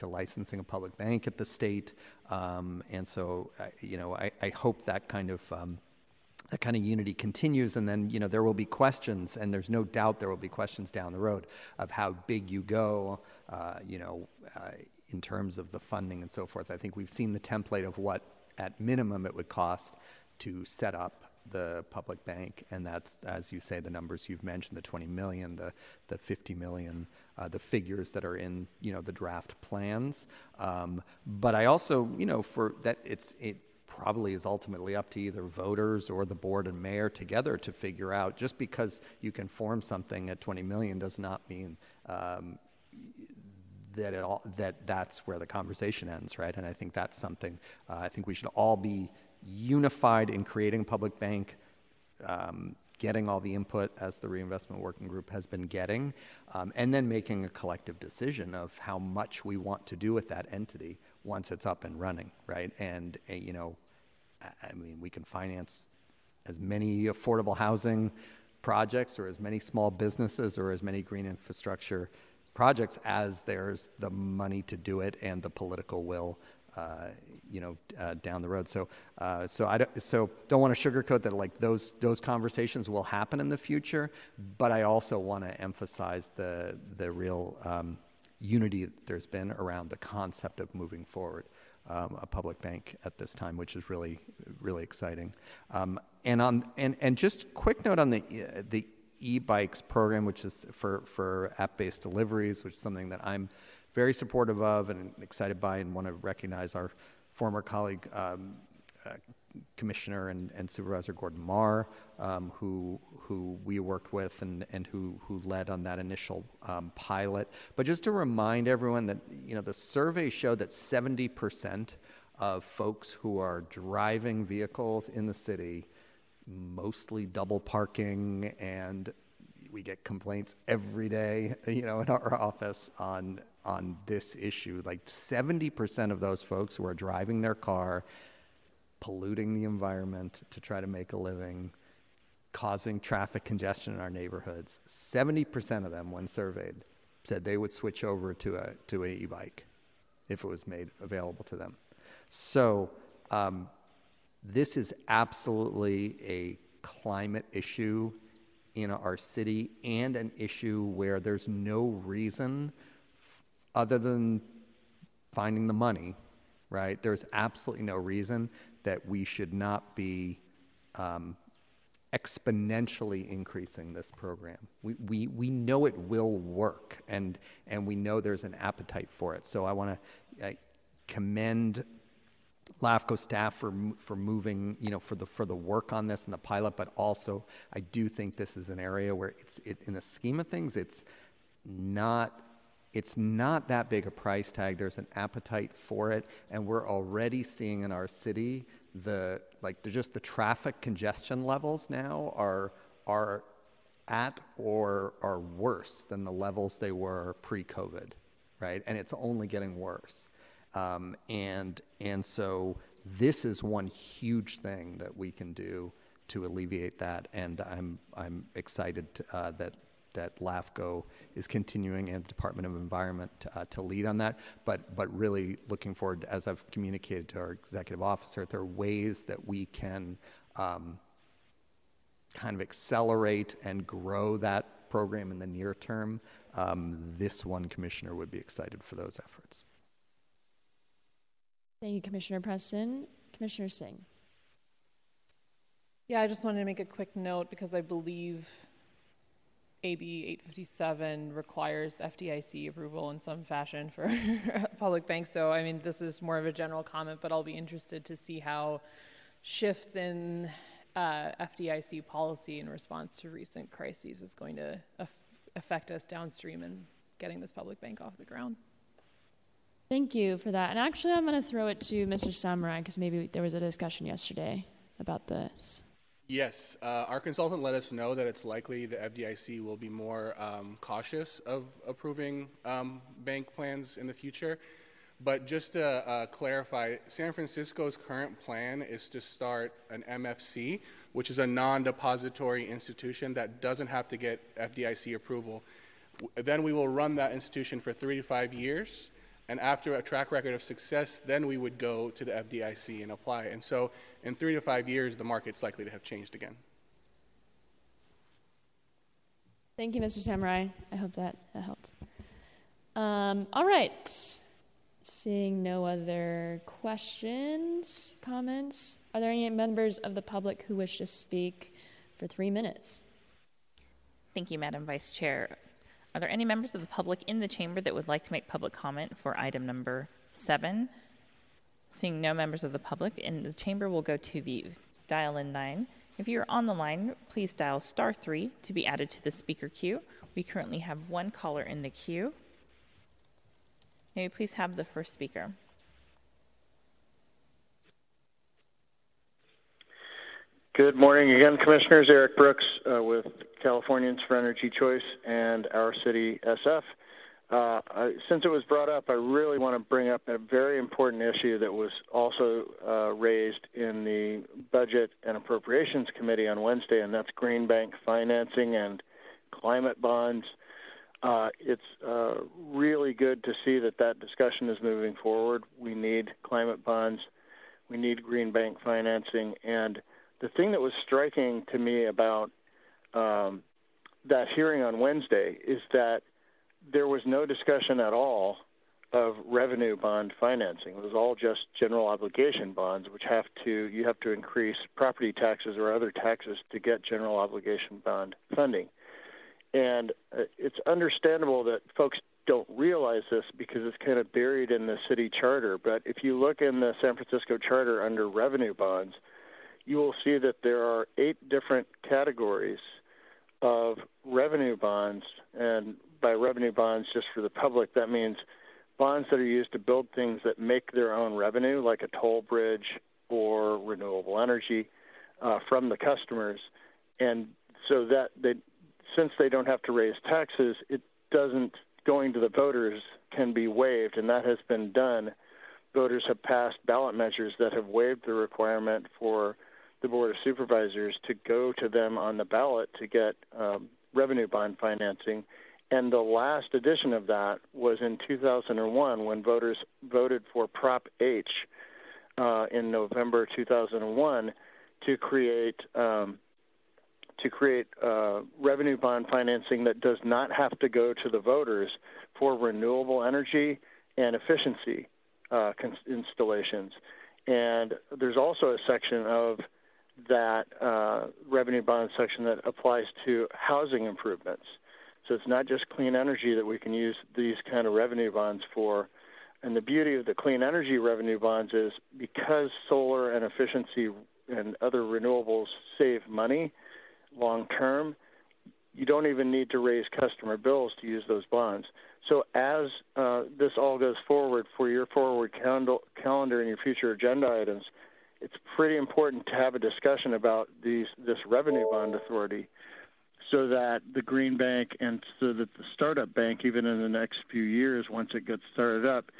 licensing a public bank at the state, and so you know, I hope that kind of unity continues, and then, you know, there will be questions, and there's no doubt there will be questions down the road of how big you go, you know, in terms of the funding and so forth. I think we've seen the template of what, at minimum, it would cost to set up the public bank, and that's, as you say, the numbers you've mentioned, the 20 million, the 50 million, the figures that are in, you know, the draft plans. But I also, you know, for that, it probably is ultimately up to either voters or the board and mayor together to figure out. Just because you can form something at 20 million does not mean that it all, that's where the conversation ends, right? And I think that's something. I think we should all be unified in creating a public bank. Getting all the input, as the Reinvestment Working Group has been getting, and then making a collective decision of how much we want to do with that entity once it's up and running, right? And, you know, I mean, we can finance as many affordable housing projects or as many small businesses or as many green infrastructure projects as there's the money to do it and the political will, you know, down the road. So I don't want to sugarcoat that, like, those conversations will happen in the future, but I also want to emphasize the real unity that there's been around the concept of moving forward a public bank at this time, which is really, really exciting. And just quick note on the e-bikes program, which is for app-based deliveries, which is something that I'm very supportive of and excited by, and want to recognize our former colleague, Commissioner and Supervisor Gordon Marr, who we worked with and who led on that initial pilot. But just to remind everyone that, you know, the survey showed that 70% of folks who are driving vehicles in the city, mostly double parking, and we get complaints every day, you know, in our office on this issue. Like, 70% of those folks who are driving their car, polluting the environment to try to make a living, causing traffic congestion in our neighborhoods, 70% of them, when surveyed, said they would switch over to an e-bike if it was made available to them. So this is absolutely a climate issue in our city, and an issue where there's no reason other than finding the money, right? There's absolutely no reason that we should not be exponentially increasing this program. We know it will work, and we know there's an appetite for it. So I want to commend LAFCO staff for moving, you know, for the work on this and the pilot, but also I do think this is an area where it's in the scheme of things, it's not that big a price tag. There's an appetite for it, and we're already seeing in our city the traffic congestion levels now are at or are worse than the levels they were pre-COVID, right? And it's only getting worse. And so this is one huge thing that we can do to alleviate that. And I'm excited that LAFCO is continuing and the Department of Environment to lead on that, but really looking forward, as I've communicated to our executive officer, there are ways that we can kind of accelerate and grow that program in the near term. This one commissioner would be excited for those efforts. Thank you, Commissioner Preston. Commissioner Singh. Yeah, I just wanted to make a quick note because I believe AB 857 requires FDIC approval in some fashion for public banks. So, I mean, this is more of a general comment, but I'll be interested to see how shifts in FDIC policy in response to recent crises is going to affect us downstream in getting this public bank off the ground. Thank you for that. And actually, I'm going to throw it to Mr. Samurai because maybe there was a discussion yesterday about this. Yes, our consultant let us know that it's likely the FDIC will be more cautious of approving bank plans in the future. But just to clarify, San Francisco's current plan is to start an MFC, which is a non-depository institution that doesn't have to get FDIC approval. Then we will run that institution for 3 to 5 years. And after a track record of success, then we would go to the FDIC and apply. And so in 3 to 5 years, the market's likely to have changed again. Thank you, Mr. Samurai. I hope that helped. All right. Seeing no other questions, comments. Are there any members of the public who wish to speak for 3 minutes? Thank you, Madam Vice Chair. Are there any members of the public in the chamber that would like to make public comment for item number 7? Seeing no members of the public in the chamber, we'll go to the dial-in line. If you're on the line, please dial *3 to be added to the speaker queue. We currently have one caller in the queue. May we please have the first speaker? Good morning again, Commissioners. Eric Brooks with Californians for Energy Choice and Our City SF. Since it was brought up, I really want to bring up a very important issue that was also raised in the Budget and Appropriations Committee on Wednesday, and that's green bank financing and climate bonds. It's really good to see that that discussion is moving forward. We need climate bonds. We need green bank financing. And the thing that was striking to me about that hearing on Wednesday is that there was no discussion at all of revenue bond financing. It was all just general obligation bonds, which you have to increase property taxes or other taxes to get general obligation bond funding. And it's understandable that folks don't realize this because it's kind of buried in the city charter. But if you look in the San Francisco charter under revenue bonds, you will see that there are 8 different categories of revenue bonds. And by revenue bonds, just for the public, that means bonds that are used to build things that make their own revenue, like a toll bridge or renewable energy from the customers. And so that since they don't have to raise taxes, it doesn't going to the voters can be waived, and that has been done. Voters have passed ballot measures that have waived the requirement for the Board of Supervisors to go to them on the ballot to get revenue bond financing. And the last edition of that was in 2001 when voters voted for Prop H in November 2001 to create revenue bond financing that does not have to go to the voters for renewable energy and efficiency installations. And there's also a section of that revenue bond section that applies to housing improvements. So it's not just clean energy that we can use these kind of revenue bonds for. And the beauty of the clean energy revenue bonds is because solar and efficiency and other renewables save money long term, you don't even need to raise customer bills to use those bonds. So as this all goes forward for your forward calendar and your future agenda items, it's pretty important to have a discussion about this revenue bond authority, so that the green bank and so that the startup bank, even in the next few years, once it gets started up,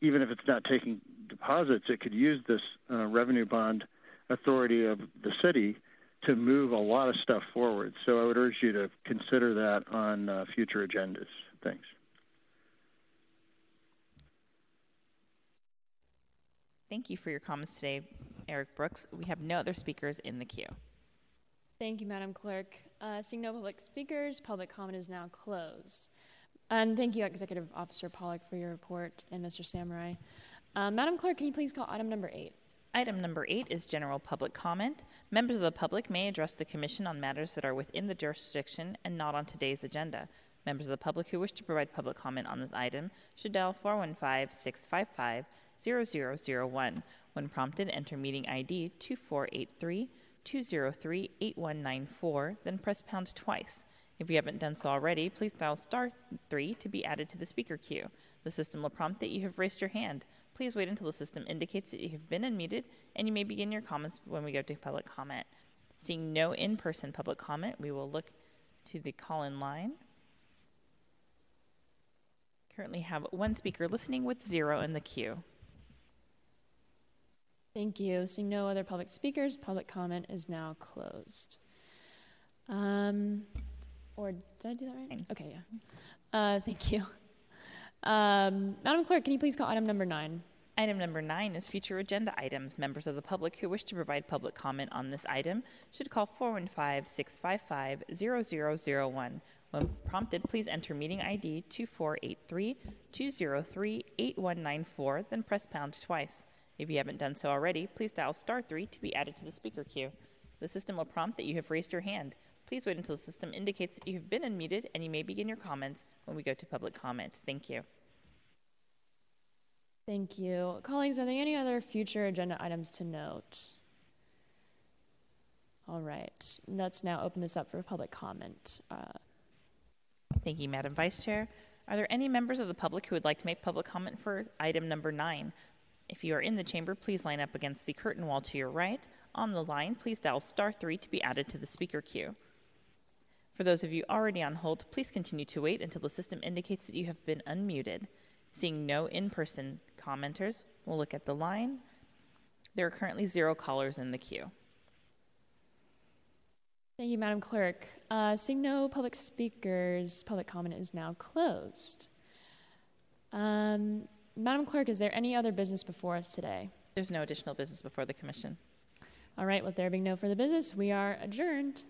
even if it's not taking deposits, it could use this revenue bond authority of the city to move a lot of stuff forward. So I would urge you to consider that on future agendas. Thanks. Thank you for your comments today, Eric Brooks. We have no other speakers in the queue. Thank you, Madam Clerk. Seeing no public speakers, public comment is now closed. And thank you, Executive Officer Pollock, for your report, and Mr. Samurai. Madam Clerk, can you please call item number 8? Item number 8 is general public comment. Members of the public may address the Commission on matters that are within the jurisdiction and not on today's agenda. Members of the public who wish to provide public comment on this item should dial 415-655-0001. When prompted, enter meeting ID 2483-203-8194, then press pound twice. If you haven't done so already, please dial star 3 to be added to the speaker queue. The system will prompt that you have raised your hand. Please wait until the system indicates that you have been unmuted, and you may begin your comments when we go to public comment. Seeing no in-person public comment, we will look to the call-in line. Currently have one speaker listening with 0 in the queue. Thank you. Seeing no other public speakers, public comment is now closed. Or did I do that right? Okay, yeah. Thank you. Madam Clerk, can you please call item number 9? Item number 9 is future agenda items. Members of the public who wish to provide public comment on this item should call 415-655-0001. When prompted, please enter meeting ID 2483-203-8194, then press pound twice. If you haven't done so already, please dial star 3 to be added to the speaker queue. The system will prompt that you have raised your hand. Please wait until the system indicates that you have been unmuted, and you may begin your comments when we go to public comment. Thank you. Thank you. Colleagues, are there any other future agenda items to note? All right. Let's now open this up for public comment. Thank you, Madam Vice Chair. Are there any members of the public who would like to make public comment for item number 9? If you are in the chamber, please line up against the curtain wall to your right. On the line, please dial star 3 to be added to the speaker queue. For those of you already on hold, please continue to wait until the system indicates that you have been unmuted. Seeing no in-person commenters, we'll look at the line. There are currently 0 callers in the queue. Thank you, Madam Clerk. Seeing no public speakers, public comment is now closed. Madam Clerk, is there any other business before us today? There's no additional business before the Commission. All right, with there being no further business, we are adjourned.